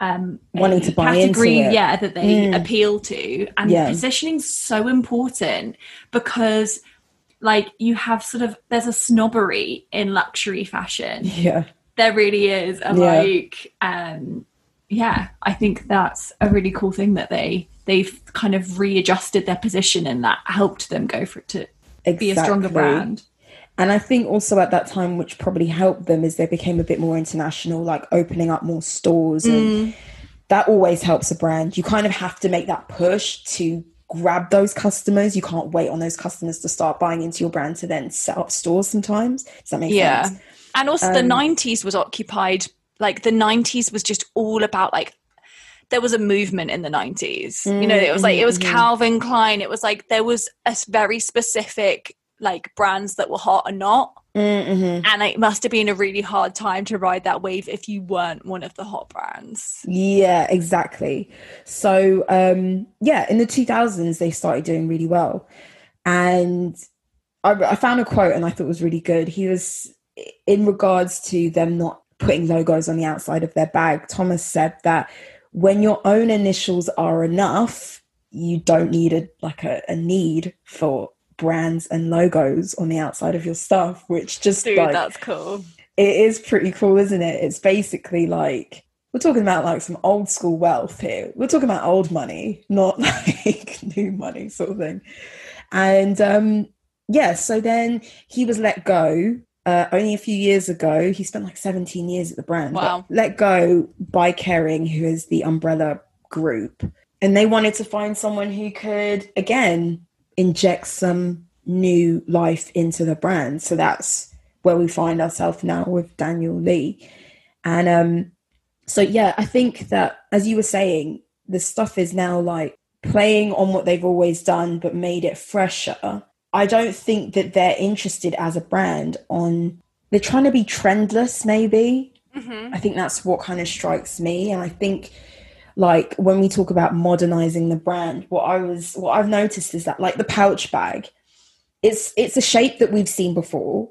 um wanting to buy category, into it. Yeah, that they mm. appeal to, and yeah. positioning's so important because like you have sort of there's a snobbery in luxury fashion. Yeah, there really is. And yeah. like um yeah, I think that's a really cool thing that they they've kind of readjusted their position, and that helped them go for it to exactly. be a stronger brand. And I think also at that time, which probably helped them, is they became a bit more international, like opening up more stores. Mm. And that always helps a brand. You kind of have to make that push to grab those customers. You can't wait on those customers to start buying into your brand to then set up stores sometimes. Does that make yeah. sense? And also um, the nineties was occupied. Like the nineties was just all about like, there was a movement in the nineties, you know, it was like, it was mm-hmm. Calvin Klein. It was like, there was a very specific like brands that were hot or not. Mm-hmm. And it must've been a really hard time to ride that wave if you weren't one of the hot brands. Yeah, exactly. So um, yeah, in the two thousands, they started doing really well. And I, I found a quote and I thought it was really good. He was in regards to them not putting logos on the outside of their bag. Thomas said that, when your own initials are enough, you don't need a like a, a need for brands and logos on the outside of your stuff, which just Dude, like, that's cool. It is pretty cool, isn't it? It's basically like we're talking about like some old school wealth here. We're talking about old money, not like new money sort of thing. And um yeah, so then he was let go. Uh, only a few years ago, he spent like seventeen years at the brand. Wow. Let go by Kering, who is the umbrella group. And they wanted to find someone who could, again, inject some new life into the brand. So that's where we find ourselves now with Daniel Lee. And um, so, yeah, I think that, as you were saying, the stuff is now like playing on what they've always done, but made it fresher. I don't think that they're interested as a brand on, they're trying to be trendless maybe. Mm-hmm. I think that's what kind of strikes me. And I think like when we talk about modernizing the brand, what I was, what I've noticed is that like the pouch bag, it's, it's a shape that we've seen before,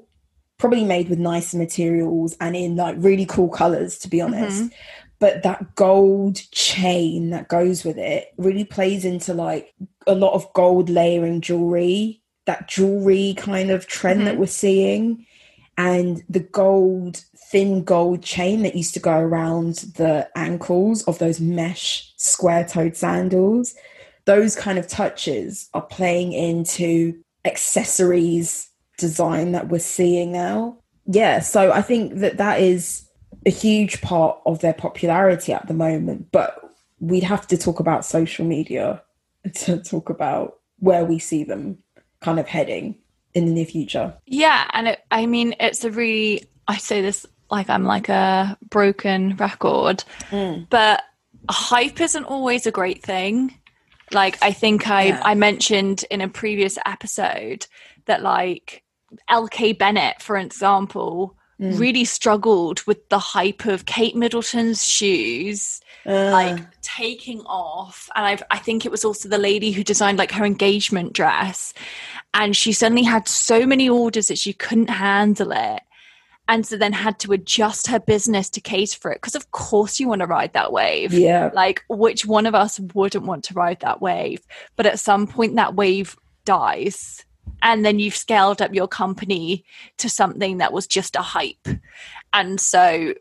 probably made with nice materials and in like really cool colors, to be honest. Mm-hmm. But that gold chain that goes with it really plays into like a lot of gold layering jewelry, that jewelry kind of trend mm-hmm. that we're seeing, and the gold, thin gold chain that used to go around the ankles of those mesh square-toed sandals. Those kind of touches are playing into accessories design that we're seeing now. Yeah, so I think that that is a huge part of their popularity at the moment, but we'd have to talk about social media to talk about where we see them kind of heading in the near future. Yeah, and it, I mean, it's a really, I say this like I'm like a broken record, mm. but hype isn't always a great thing. Like, I think I, yeah. I mentioned in a previous episode that, like, L K Bennett, for example, mm. really struggled with the hype of Kate Middleton's shoes, uh. like, taking off. And I've, I think it was also the lady who designed, like, her engagement dress. And she suddenly had so many orders that she couldn't handle it. And so then had to adjust her business to cater for it. Because of course you want to ride that wave. Yeah. Like, which one of us wouldn't want to ride that wave? But at some point that wave dies. And then you've scaled up your company to something that was just a hype. And so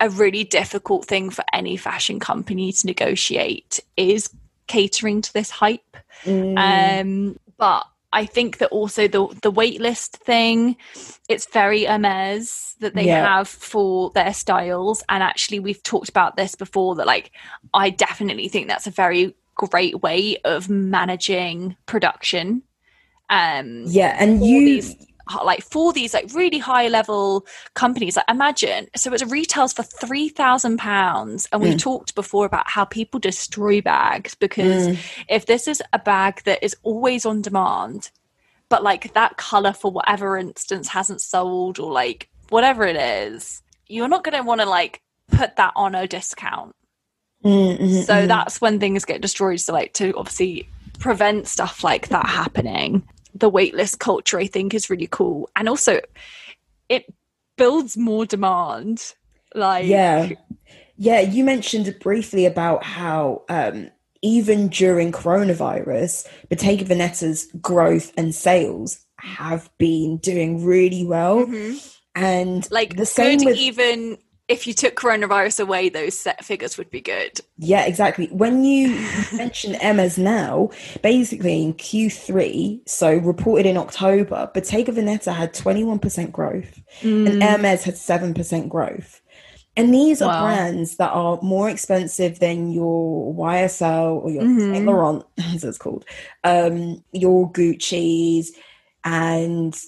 a really difficult thing for any fashion company to negotiate is catering to this hype. Mm. Um, but I think that also the the waitlist thing, it's very Hermès that they yeah. have for their styles. And actually, we've talked about this before, that like I definitely think that's a very great way of managing production. Um, yeah, and you these, like for these like really high level companies, like imagine so it retails for three thousand pounds, and we've mm. talked before about how people destroy bags because mm. if this is a bag that is always on demand, but like that colour for whatever instance hasn't sold or like whatever it is, you're not going to want to like put that on a discount. Mm-hmm, so mm-hmm. that's when things get destroyed. So like to obviously prevent stuff like that happening. The waitlist culture, I think, is really cool, and also it builds more demand. Like, yeah, yeah. You mentioned briefly about how um, even during coronavirus, Bottega Veneta's growth and sales have been doing really well, mm-hmm. and like the same good with- even. If you took coronavirus away, those set figures would be good. Yeah, exactly. When you mention Hermès now, basically in Q three, so reported in October, Bottega Veneta had twenty-one percent growth mm. and Hermès had seven percent growth. And these wow. are brands that are more expensive than your Y S L or your mm-hmm. Saint Laurent, as it's called, um, your Gucci's and...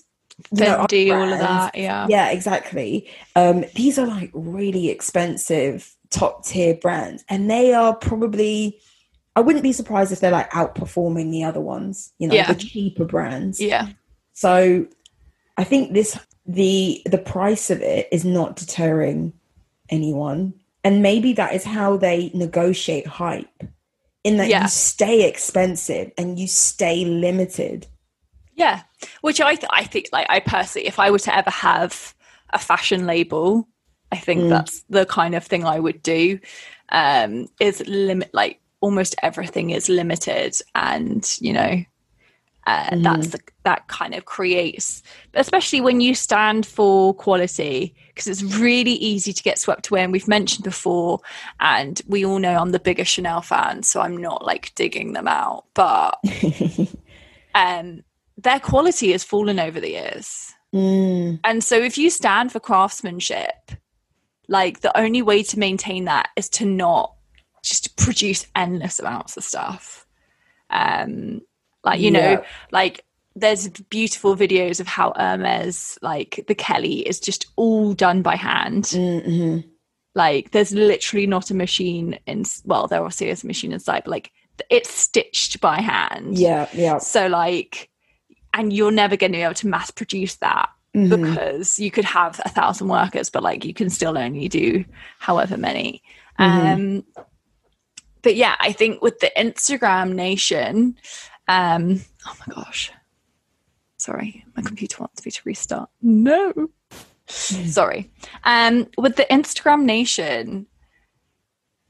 You know, do all of that, yeah, yeah, exactly. Um, these are like really expensive, top tier brands, and they are probably. I wouldn't be surprised if they're like outperforming the other ones, you know, yeah. the cheaper brands. Yeah. So, I think this the the price of it is not deterring anyone, and maybe that is how they negotiate hype, in that yeah. you stay expensive and you stay limited. Yeah, which I th- I think, like, I personally, if I were to ever have a fashion label, I think mm. that's the kind of thing I would do, um, is limit, like, almost everything is limited. And, you know, uh, mm. that's the, that kind of creates, especially when you stand for quality, because it's really easy to get swept away. And we've mentioned before, and we all know I'm the biggest Chanel fan, so I'm not, like, digging them out. But... um. Their quality has fallen over the years. Mm. And so if you stand for craftsmanship, like the only way to maintain that is to not just produce endless amounts of stuff. Um, like, you yeah. know, like there's beautiful videos of how Hermes, like the Kelly is just all done by hand. Mm-hmm. Like there's literally not a machine in, well, there obviously is a machine inside, but like it's stitched by hand. Yeah, yeah. So like, and you're never going to be able to mass produce that mm-hmm. because you could have a thousand workers, but like you can still only do however many. Mm-hmm. Um, but yeah, I think with the Instagram nation, um, oh my gosh, sorry, my computer wants me to restart. No, mm-hmm. sorry. Um, with the Instagram nation,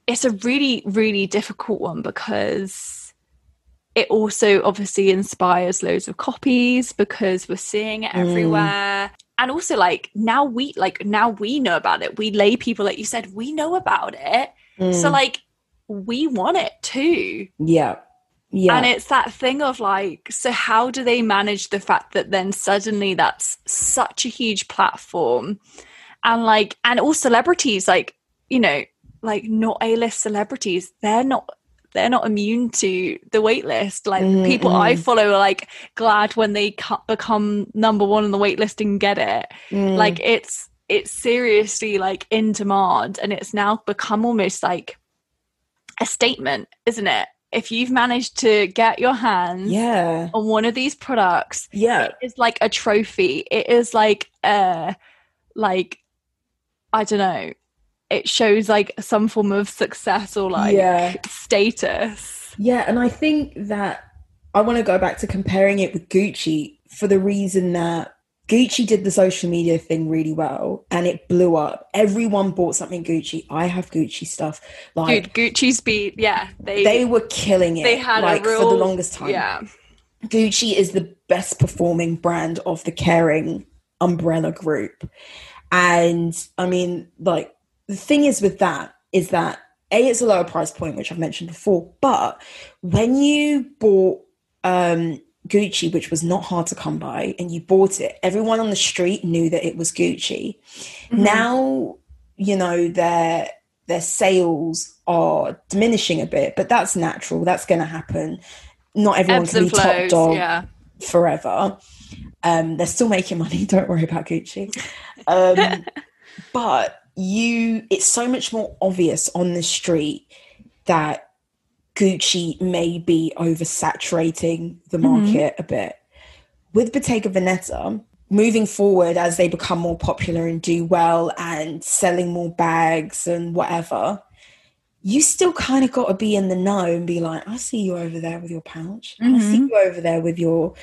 it's a really, really difficult one because it also obviously inspires loads of copies because we're seeing it everywhere. Mm. And also like now we like now we know about it. We lay people, like you said, we know about it. Mm. So like we want it too. Yeah. Yeah. And it's that thing of like, so how do they manage the fact that then suddenly that's such a huge platform? And like, and all celebrities, like, you know, like not A-list celebrities, they're not they're not immune to the wait list. Like mm-hmm. people I follow are like glad when they cu- become number one on the wait list and get it. Mm. Like it's, it's seriously like in demand, and it's now become almost like a statement, isn't it? If you've managed to get your hands yeah. on one of these products, yeah. it is like a trophy. It is like, uh, like, I don't know, it shows like some form of success or like yeah. status. Yeah, and I think that I want to go back to comparing it with Gucci for the reason that Gucci did the social media thing really well and it blew up. Everyone bought something Gucci. I have Gucci stuff. Like, dude, Gucci's beat, yeah. They, they were killing it. They had like, a real, for the longest time. Yeah. Gucci is the best performing brand of the Kering umbrella group. And I mean, like, the thing is with that is that A, it's a lower price point, which I've mentioned before, but when you bought um Gucci, which was not hard to come by, and you bought it, everyone on the street knew that it was Gucci. Mm-hmm. Now, you know, their their sales are diminishing a bit, but that's natural. That's going to happen. Not everyone Ebbs can be flows, top dog yeah. forever. Um, they're still making money. Don't worry about Gucci. Um, but you, it's so much more obvious on the street that Gucci may be oversaturating the market mm-hmm. a bit. With Bottega Veneta, moving forward as they become more popular and do well and selling more bags and whatever, you still kind of got to be in the know and be like, I see you over there with your pouch. Mm-hmm. I see you over there with your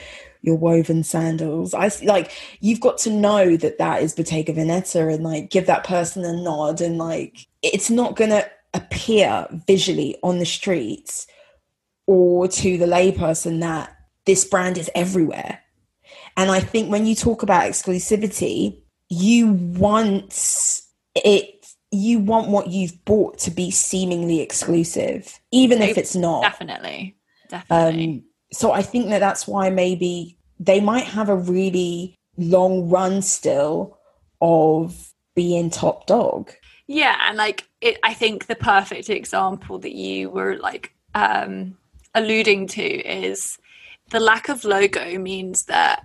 your woven sandals. I see, like, you've got to know that that is Bottega Veneta and, like, give that person a nod and, like, it's not going to appear visually on the streets or to the layperson that this brand is everywhere. And I think when you talk about exclusivity, you want it, you want what you've bought to be seemingly exclusive, even if it's not. Definitely, definitely. Um, so I think that that's why maybe they might have a really long run still of being top dog. Yeah, and like it, I think the perfect example that you were like um, alluding to is the lack of logo means that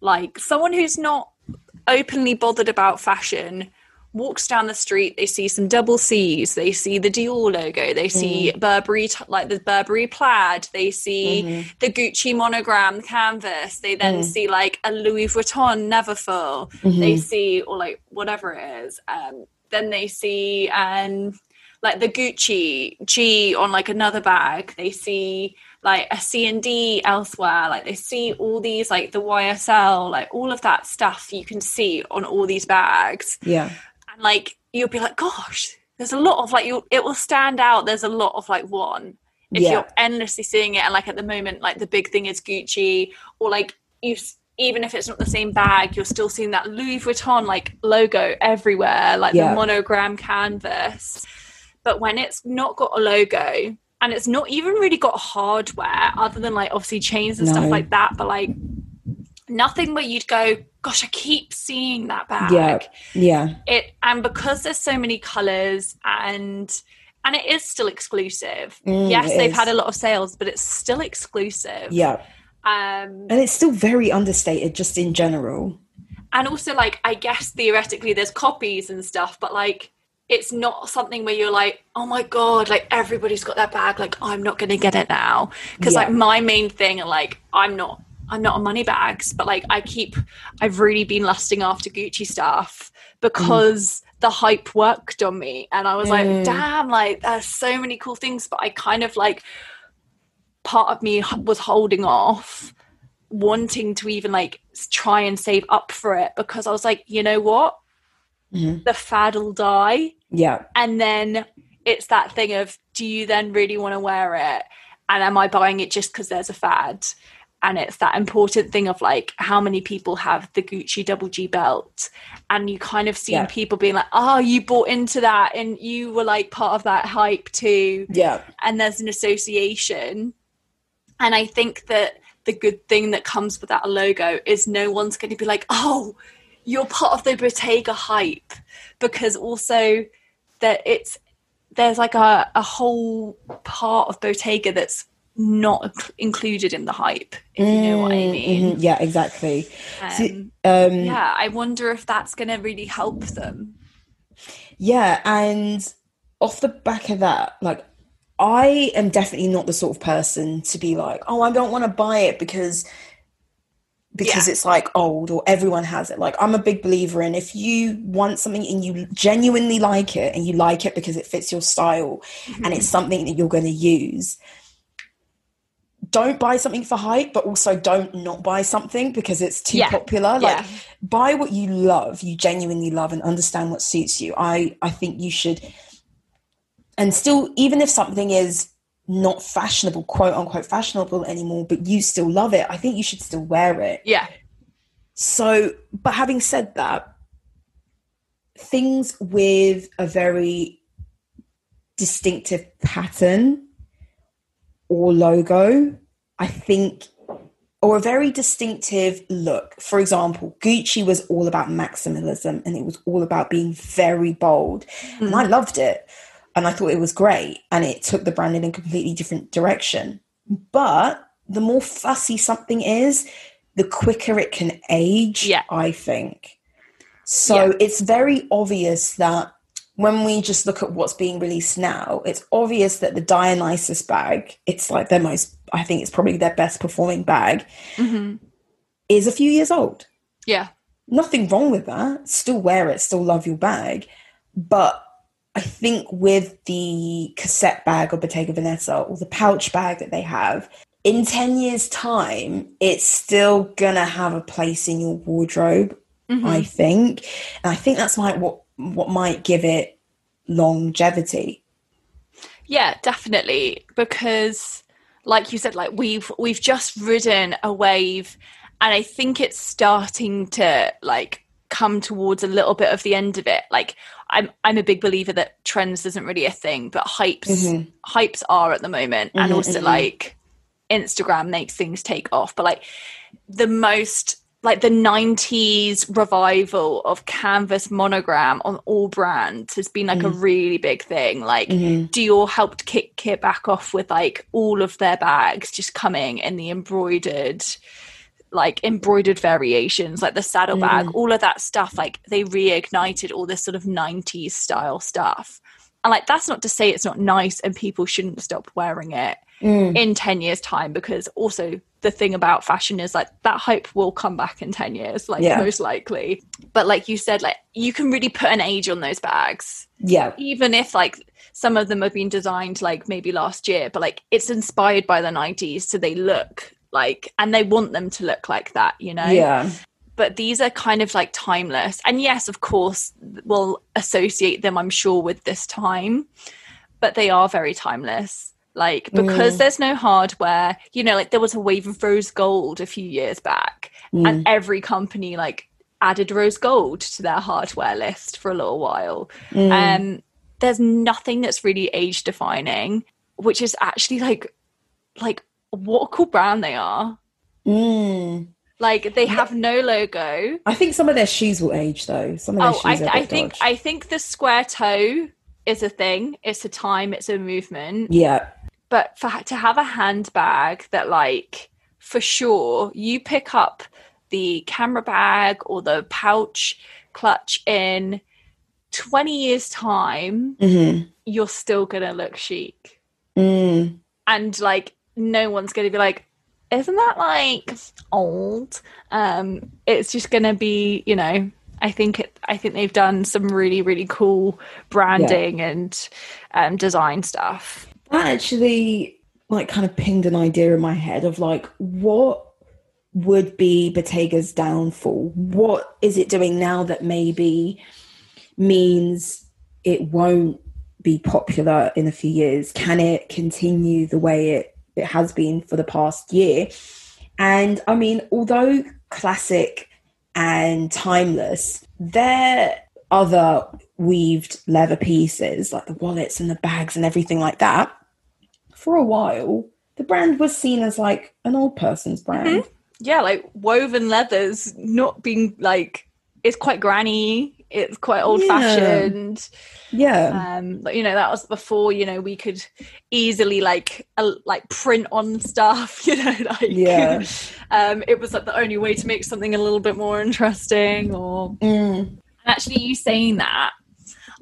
like someone who's not openly bothered about fashion walks down the street, they see some double C's, they see the Dior logo, they see mm. Burberry, like the Burberry plaid, they see mm-hmm. the Gucci monogram canvas, they then mm. see like a Louis Vuitton Neverfull, mm-hmm. they see or like whatever it is. Um, Then they see um, like the Gucci G on like another bag. They see like a C and D elsewhere. Like they see all these like the Y S L, like all of that stuff you can see on all these bags. Yeah. And like you'll be like, gosh, there's a lot of like, you'll, it will stand out. There's a lot of like one. If yeah. you're endlessly seeing it and like at the moment, like the big thing is Gucci or like you even if it's not the same bag, you're still seeing that Louis Vuitton like logo everywhere, like yeah. the monogram canvas. But when it's not got a logo and it's not even really got hardware other than like obviously chains and no. stuff like that, but like nothing where you'd go, gosh, I keep seeing that bag. Yeah. Yeah. It and because there's so many colours and and it is still exclusive. Mm, yes, they've is. had a lot of sales, but it's still exclusive. Yeah. Um, and it's still very understated just in general. And also like I guess theoretically there's copies and stuff, but like it's not something where you're like, oh my god, like everybody's got that bag, like I'm not gonna get it now because yeah. like my main thing, like I'm not I'm not on money bags, but like I keep I've really been lusting after Gucci stuff because mm. the hype worked on me and I was mm. like, damn, like there's so many cool things, but I kind of like part of me was holding off wanting to even like try and save up for it because I was like, you know what? Mm-hmm. The fad will die. Yeah. And then it's that thing of, do you then really want to wear it? And am I buying it just because there's a fad? And it's that important thing of like, how many people have the Gucci double G belt? And you kind of seen yeah. people being like, oh, you bought into that and you were like part of that hype too. Yeah. And there's an association. And I think that the good thing that comes with that logo is no one's going to be like, oh, you're part of the Bottega hype. Because also that it's there's like a, a whole part of Bottega that's not included in the hype, if mm, you know what I mean. Mm-hmm. Yeah, exactly. Um, so, um, yeah, I wonder if that's going to really help them. Yeah, and off the back of that, like, I am definitely not the sort of person to be like, oh, I don't want to buy it because because yeah. it's like old or everyone has it. Like, I'm a big believer in, if you want something and you genuinely like it and you like it because it fits your style mm-hmm. and it's something that you're going to use, don't buy something for hype, but also don't not buy something because it's too yeah. popular. Like, yeah. buy what you love, you genuinely love, and understand what suits you. I, I think you should... And still, even if something is not fashionable, quote unquote fashionable anymore, but you still love it, I think you should still wear it. Yeah. So, but having said that, things with a very distinctive pattern or logo, I think, or a very distinctive look. For example, Gucci was all about maximalism and it was all about being very bold. Mm. And I loved it. And I thought it was great, and it took the brand in a completely different direction. But the more fussy something is, the quicker it can age, yeah. I think. So yeah. it's very obvious that when we just look at what's being released now, it's obvious that the Dionysus bag, it's like their most, I think it's probably their best performing bag, mm-hmm. is a few years old. Yeah. Nothing wrong with that. Still wear it, still love your bag. But I think with the cassette bag or Bottega Veneta or the pouch bag that they have, in ten years' time, it's still going to have a place in your wardrobe, mm-hmm. I think. And I think that's my, what, what might give it longevity. Yeah, definitely. Because like you said, like we've we've just ridden a wave, and I think it's starting to like come towards a little bit of the end of it. Like, I'm I'm a big believer that trends isn't really a thing, but hypes mm-hmm. hypes are at the moment, mm-hmm, and also mm-hmm. like Instagram makes things take off. But like the most like the nineties revival of canvas monogram on all brands has been like mm-hmm. a really big thing. Like mm-hmm. Dior helped kick it back off with like all of their bags just coming in the embroidered. like embroidered variations, like the saddlebag, mm. all of that stuff. Like they reignited all this sort of nineties style stuff. And like, that's not to say it's not nice and people shouldn't stop wearing it mm. in ten years time, because also the thing about fashion is like that hype will come back in ten years, like yeah. most likely. But like you said, like you can really put an age on those bags. Yeah. Even if like some of them have been designed like maybe last year, but like it's inspired by the nineties. So they look like, and they want them to look like that, you know? Yeah. But these are kind of like timeless. And yes, of course, we'll associate them, I'm sure, with this time, but they are very timeless. Like, because mm. there's no hardware, you know, like there was a wave of rose gold a few years back, mm. and every company like added rose gold to their hardware list for a little while. Mm. Um, there's nothing that's really age defining, which is actually like, like, what a cool brand they are. Mm. Like they have no logo. I think some of their shoes will age though. Some of their oh, shoes I, th- are I think dodged. I think the square toe is a thing. It's a time. It's a movement. Yeah. But for to have a handbag that, like, for sure, you pick up the camera bag or the pouch clutch in twenty years' time, mm-hmm. you're still gonna look chic. Mm. And like, no one's going to be like, isn't that like old? Um, it's just going to be, you know, I think it, I think they've done some really, really cool branding yeah. and um, design stuff. That actually like kind of pinged an idea in my head of like, what would be Bottega's downfall? What is it doing now that maybe means it won't be popular in a few years? Can it continue the way it it has been for the past year? And I mean, although classic and timeless, their other weaved leather pieces, like the wallets and the bags and everything like that, for a while the brand was seen as like an old person's brand. Mm-hmm. Yeah, like woven leathers not being like, it's quite granny, it's quite old-fashioned. Yeah. Um, but, you know, that was before, you know, we could easily, like, uh, like print on stuff, you know, like... Yeah. um, it was, like, the only way to make something a little bit more interesting or... Mm. And actually, you saying that,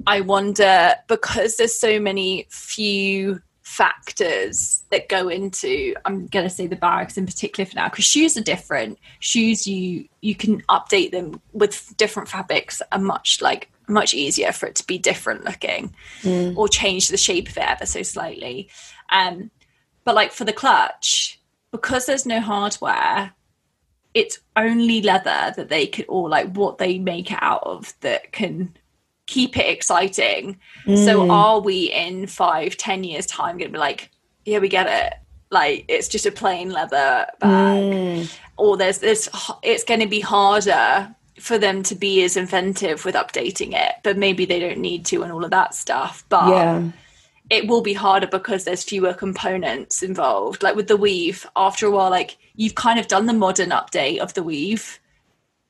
I wonder, because there's so many few factors that go into, I'm going to say the barracks in particular for now, because shoes are different. Shoes, you you can update them with different fabrics and much like much easier for it to be different looking mm. or change the shape of it ever so slightly. Um, but like for the clutch, because there's no hardware, it's only leather that they could, or like what they make it out of that can keep it exciting. Mm. So are we in five, ten years time going to be like, yeah, we get it. Like it's just a plain leather bag, mm. or there's this, it's going to be harder for them to be as inventive with updating it, but maybe they don't need to and all of that stuff. But yeah. it will be harder because there's fewer components involved. Like with the weave, after a while, like you've kind of done the modern update of the weave.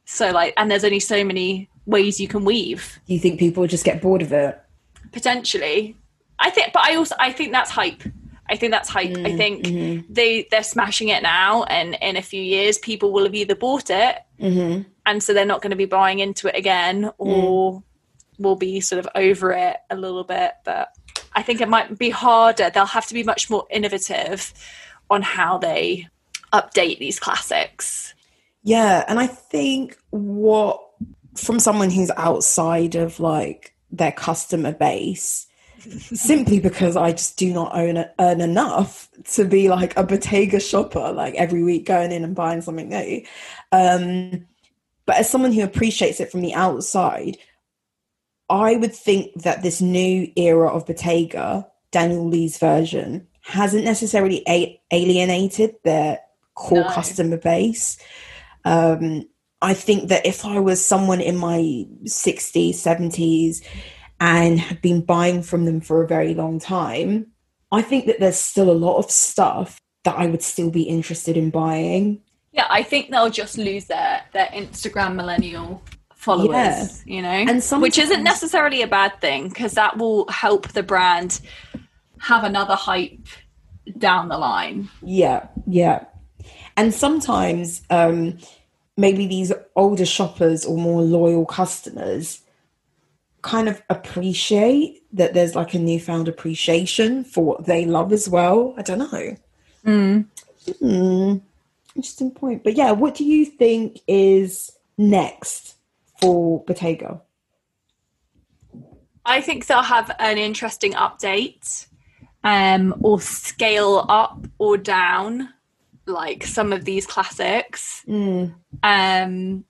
So like, and there's only so many ways you can weave. Do you think people just get bored of it? Potentially. I think, but I also, I think that's hype. I think that's hype. Mm, I think mm-hmm. they, they're smashing it now. And in a few years, people will have either bought it mm-hmm. and so they're not going to be buying into it again, or mm. will be sort of over it a little bit. But I think it might be harder. They'll have to be much more innovative on how they update these classics. Yeah. And I think what, from someone who's outside of like their customer base, simply because I just do not own a, earn enough to be like a Bottega shopper, like every week going in and buying something new. Um, but as someone who appreciates it from the outside, I would think that this new era of Bottega, Daniel Lee's version, hasn't necessarily a- alienated their core no. customer base. Um, I think that if I was someone in my sixties, seventies and had been buying from them for a very long time, I think that there's still a lot of stuff that I would still be interested in buying. Yeah, I think they'll just lose their, their Instagram millennial followers, yeah. you know, and sometimes- which isn't necessarily a bad thing, because that will help the brand have another hype down the line. Yeah, yeah. And sometimes... Um, maybe these older shoppers or more loyal customers kind of appreciate that there's like a newfound appreciation for what they love as well. I don't know. Mm. Mm. Interesting point. But yeah, what do you think is next for Bottega? I think they'll have an interesting update, um, or scale up or down like some of these classics. Mm. Um,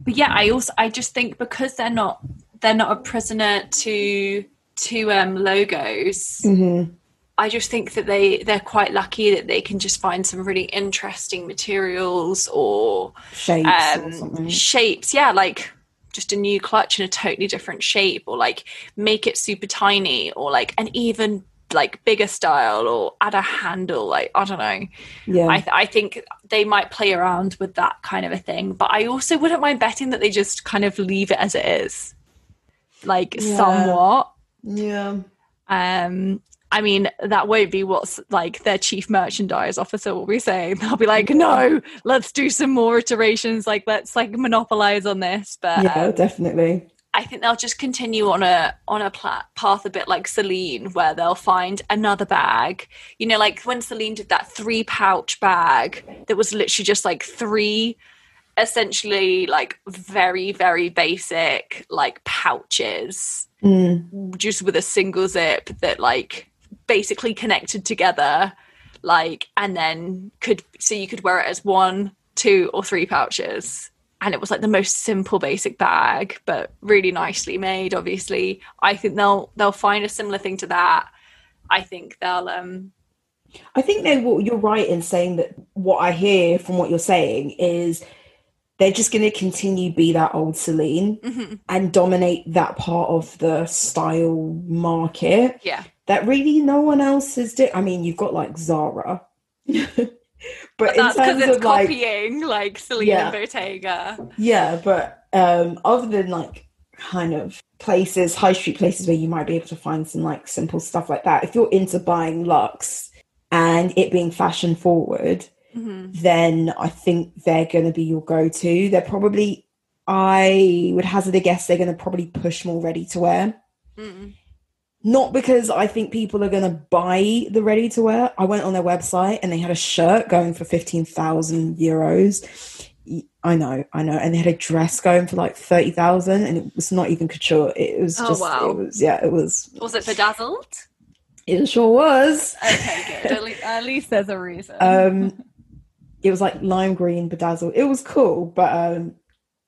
but yeah, I also, I just think because they're not, they're not a prisoner to, to um, logos. Mm-hmm. I just think that they, they're quite lucky that they can just find some really interesting materials or shapes, um, or something. shapes. Yeah. Like just a new clutch in a totally different shape, or like make it super tiny, or like an even like bigger style, or add a handle, like I don't know. Yeah, I, th- I think they might play around with that kind of a thing, but I also wouldn't mind betting that they just kind of leave it as it is, like yeah. somewhat. Yeah. Um, I mean, that won't be what's like their chief merchandise officer will be saying. They'll be like, no, let's do some more iterations. Like let's like monopolize on this. But yeah, um, definitely. I think they'll just continue on a on a pla- path a bit like Celine, where they'll find another bag. You know, like when Celine did that three pouch bag that was literally just like three essentially like very, very basic like pouches mm. just with a single zip that like basically connected together, like, and then could, so you could wear it as one, two or three pouches. And it was like the most simple, basic bag, but really nicely made, obviously. I think they'll they'll find a similar thing to that. I think they'll... Um... I think they will. You're right in saying that. What I hear from what you're saying is they're just going to continue to be that old Celine mm-hmm. and dominate that part of the style market. Yeah. That really no one else is doing. I mean, you've got like Zara. But, but that's because it's copying like, like Celine yeah. and Bottega. Yeah, but um, other than like kind of places, high street places where you might be able to find some like simple stuff like that, if you're into buying luxe and it being fashion forward, mm-hmm. then I think they're going to be your go-to. They're probably, I would hazard a guess, they're going to probably push more ready-to-wear. Mm-mm. Not because I think people are going to buy the ready-to-wear. I went on their website and they had a shirt going for fifteen thousand euros. I know, I know. And they had a dress going for like thirty thousand, and it was not even couture. It was oh, just, wow. it was, yeah, it was. Was it bedazzled? It sure was. Okay, good. At least, at least there's a reason. Um, it was like lime green bedazzled. It was cool. But um,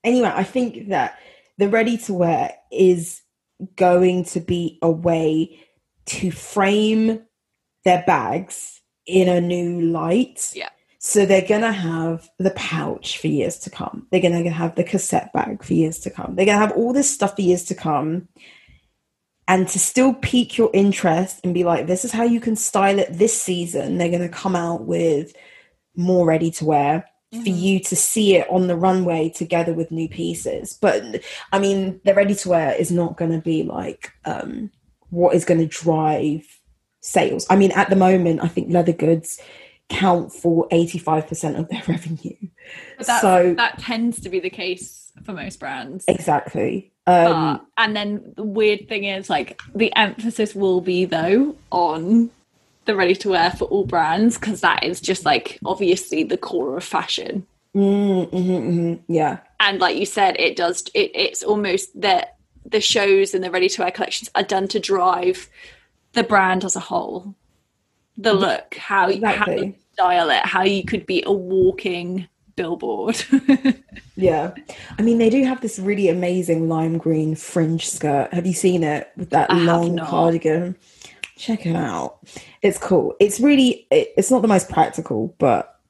anyway, I think that the ready-to-wear is going to be a way to frame their bags in a new light. Yeah. So they're going to have the pouch for years to come. They're going to have the cassette bag for years to come. They're going to have all this stuff for years to come. And to still pique your interest and be like, this is how you can style it this season. They're going to come out with more ready-to-wear mm-hmm. for you to see it on the runway together with new pieces. But, I mean, the ready-to-wear is not going to be, like, um, what is going to drive sales. I mean, at the moment, I think leather goods count for eighty-five percent of their revenue. But that, so that tends to be the case for most brands. Exactly. Um, uh, and then the weird thing is, like, the emphasis will be though on the ready to wear for all brands, because that is just like obviously the core of fashion. Mm-hmm, mm-hmm, yeah. And like you said, it does. It, it's almost that the shows and the ready to wear collections are done to drive the brand as a whole, the look, how you, exactly. how you style it, how you could be a walking billboard. Yeah, I mean, they do have this really amazing lime green fringe skirt. Have you seen it with that I long cardigan? Check it out. It's cool. It's really it, it's not the most practical, but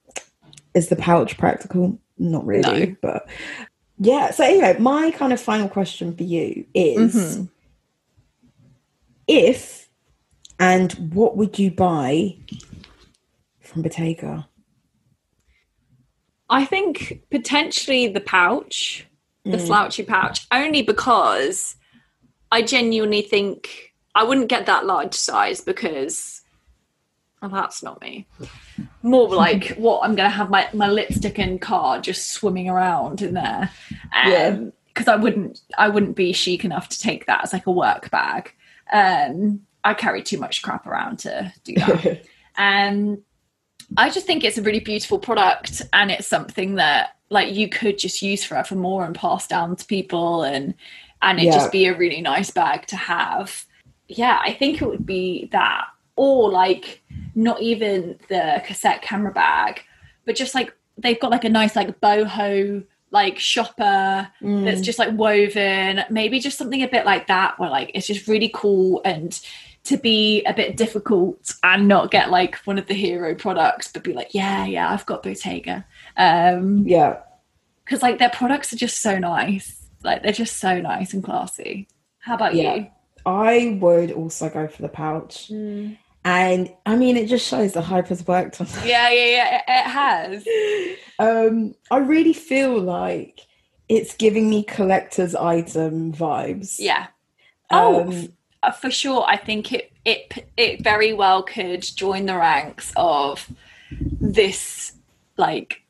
is the pouch practical? Not really. No. But yeah, so anyway, my kind of final question for you is mm-hmm. if and what would you buy from Bottega? I think potentially the pouch, the mm. slouchy pouch, only because I genuinely think I wouldn't get that large size because, well, that's not me. More like what I'm going to have my, my lipstick and car just swimming around in there. Um, yeah. Because I wouldn't, I wouldn't be chic enough to take that as like a work bag. Um, I carry too much crap around to do that. um, I just think it's a really beautiful product, and it's something that like you could just use forever more and pass down to people, and and it'd yeah. just be a really nice bag to have. Yeah, I think it would be that, or like not even the cassette camera bag, but just like they've got like a nice like boho like shopper mm. that's just like woven, maybe just something a bit like that where like it's just really cool and to be a bit difficult and not get like one of the hero products, but be like, yeah, yeah, I've got Bottega. Um, yeah. Because like their products are just so nice. Like they're just so nice and classy. How about yeah. you? I would also go for the pouch. Mm. And I mean, it just shows the hype has worked on that. Yeah, yeah, yeah, it has. um, I really feel like it's giving me collector's item vibes. Yeah. Um, oh, for sure. I think it it it very well could join the ranks of this like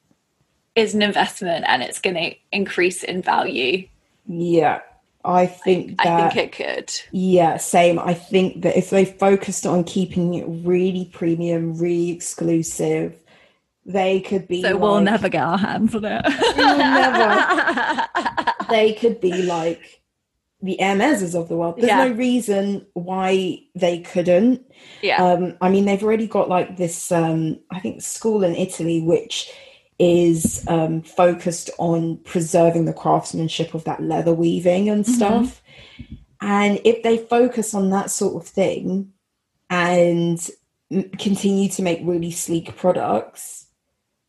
is an investment and it's going to increase in value. Yeah, I think I, that I think it could. Yeah, same. I think that if they focused on keeping it really premium, really exclusive, they could be so like, we'll never get our hands on it. We'll never. They could be like the Hermèses of the world. There's yeah. no reason why they couldn't. Yeah. Um, I mean, they've already got like this, um, I think, school in Italy, which is um, focused on preserving the craftsmanship of that leather weaving and stuff. Mm-hmm. And if they focus on that sort of thing and continue to make really sleek products,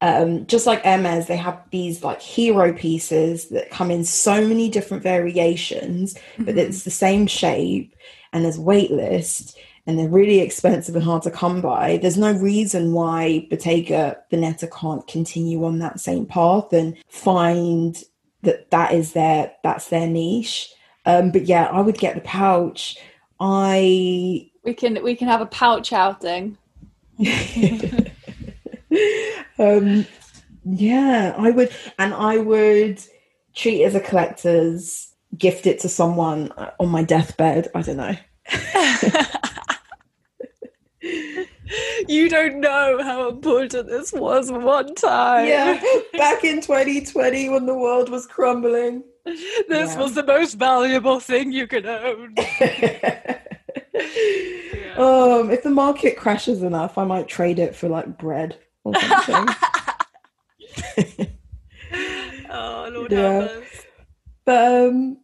um, just like Hermès, they have these like hero pieces that come in so many different variations, mm-hmm. but it's the same shape and there's wait list and they're really expensive and hard to come by. There's no reason why Bottega Veneta can't continue on that same path and find that that is their, that's their niche. Um, but yeah, I would get the pouch. I, we can, we can have a pouch outing. Um, yeah, I would, and I would treat it as a collector's, gift it to someone on my deathbed. I don't know. You don't know how important this was one time. Yeah, back in twenty twenty when the world was crumbling. This yeah. was the most valuable thing you could own. yeah. Um, if the market crashes enough, I might trade it for like bread or something. Oh, Lord yeah. help us. But um,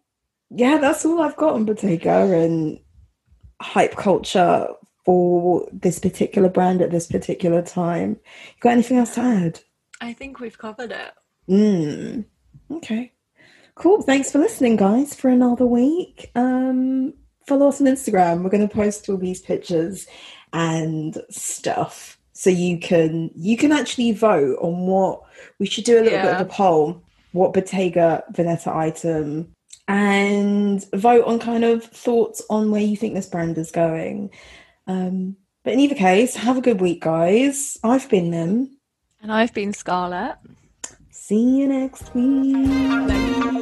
yeah, that's all I've got on Bottega and hype culture for this particular brand at this particular time. You got anything else to add? I think we've covered it. Mm. Okay. Cool. Thanks for listening, guys, for another week. Um, follow us on Instagram. We're going to post all these pictures and stuff. So you can you can actually vote on what we should do a little yeah. bit of a poll. What Bottega Veneta item, and vote on kind of thoughts on where you think this brand is going. Um, but in either case, have a good week, guys. I've been Nim. And I've been Scarlett. See you next week.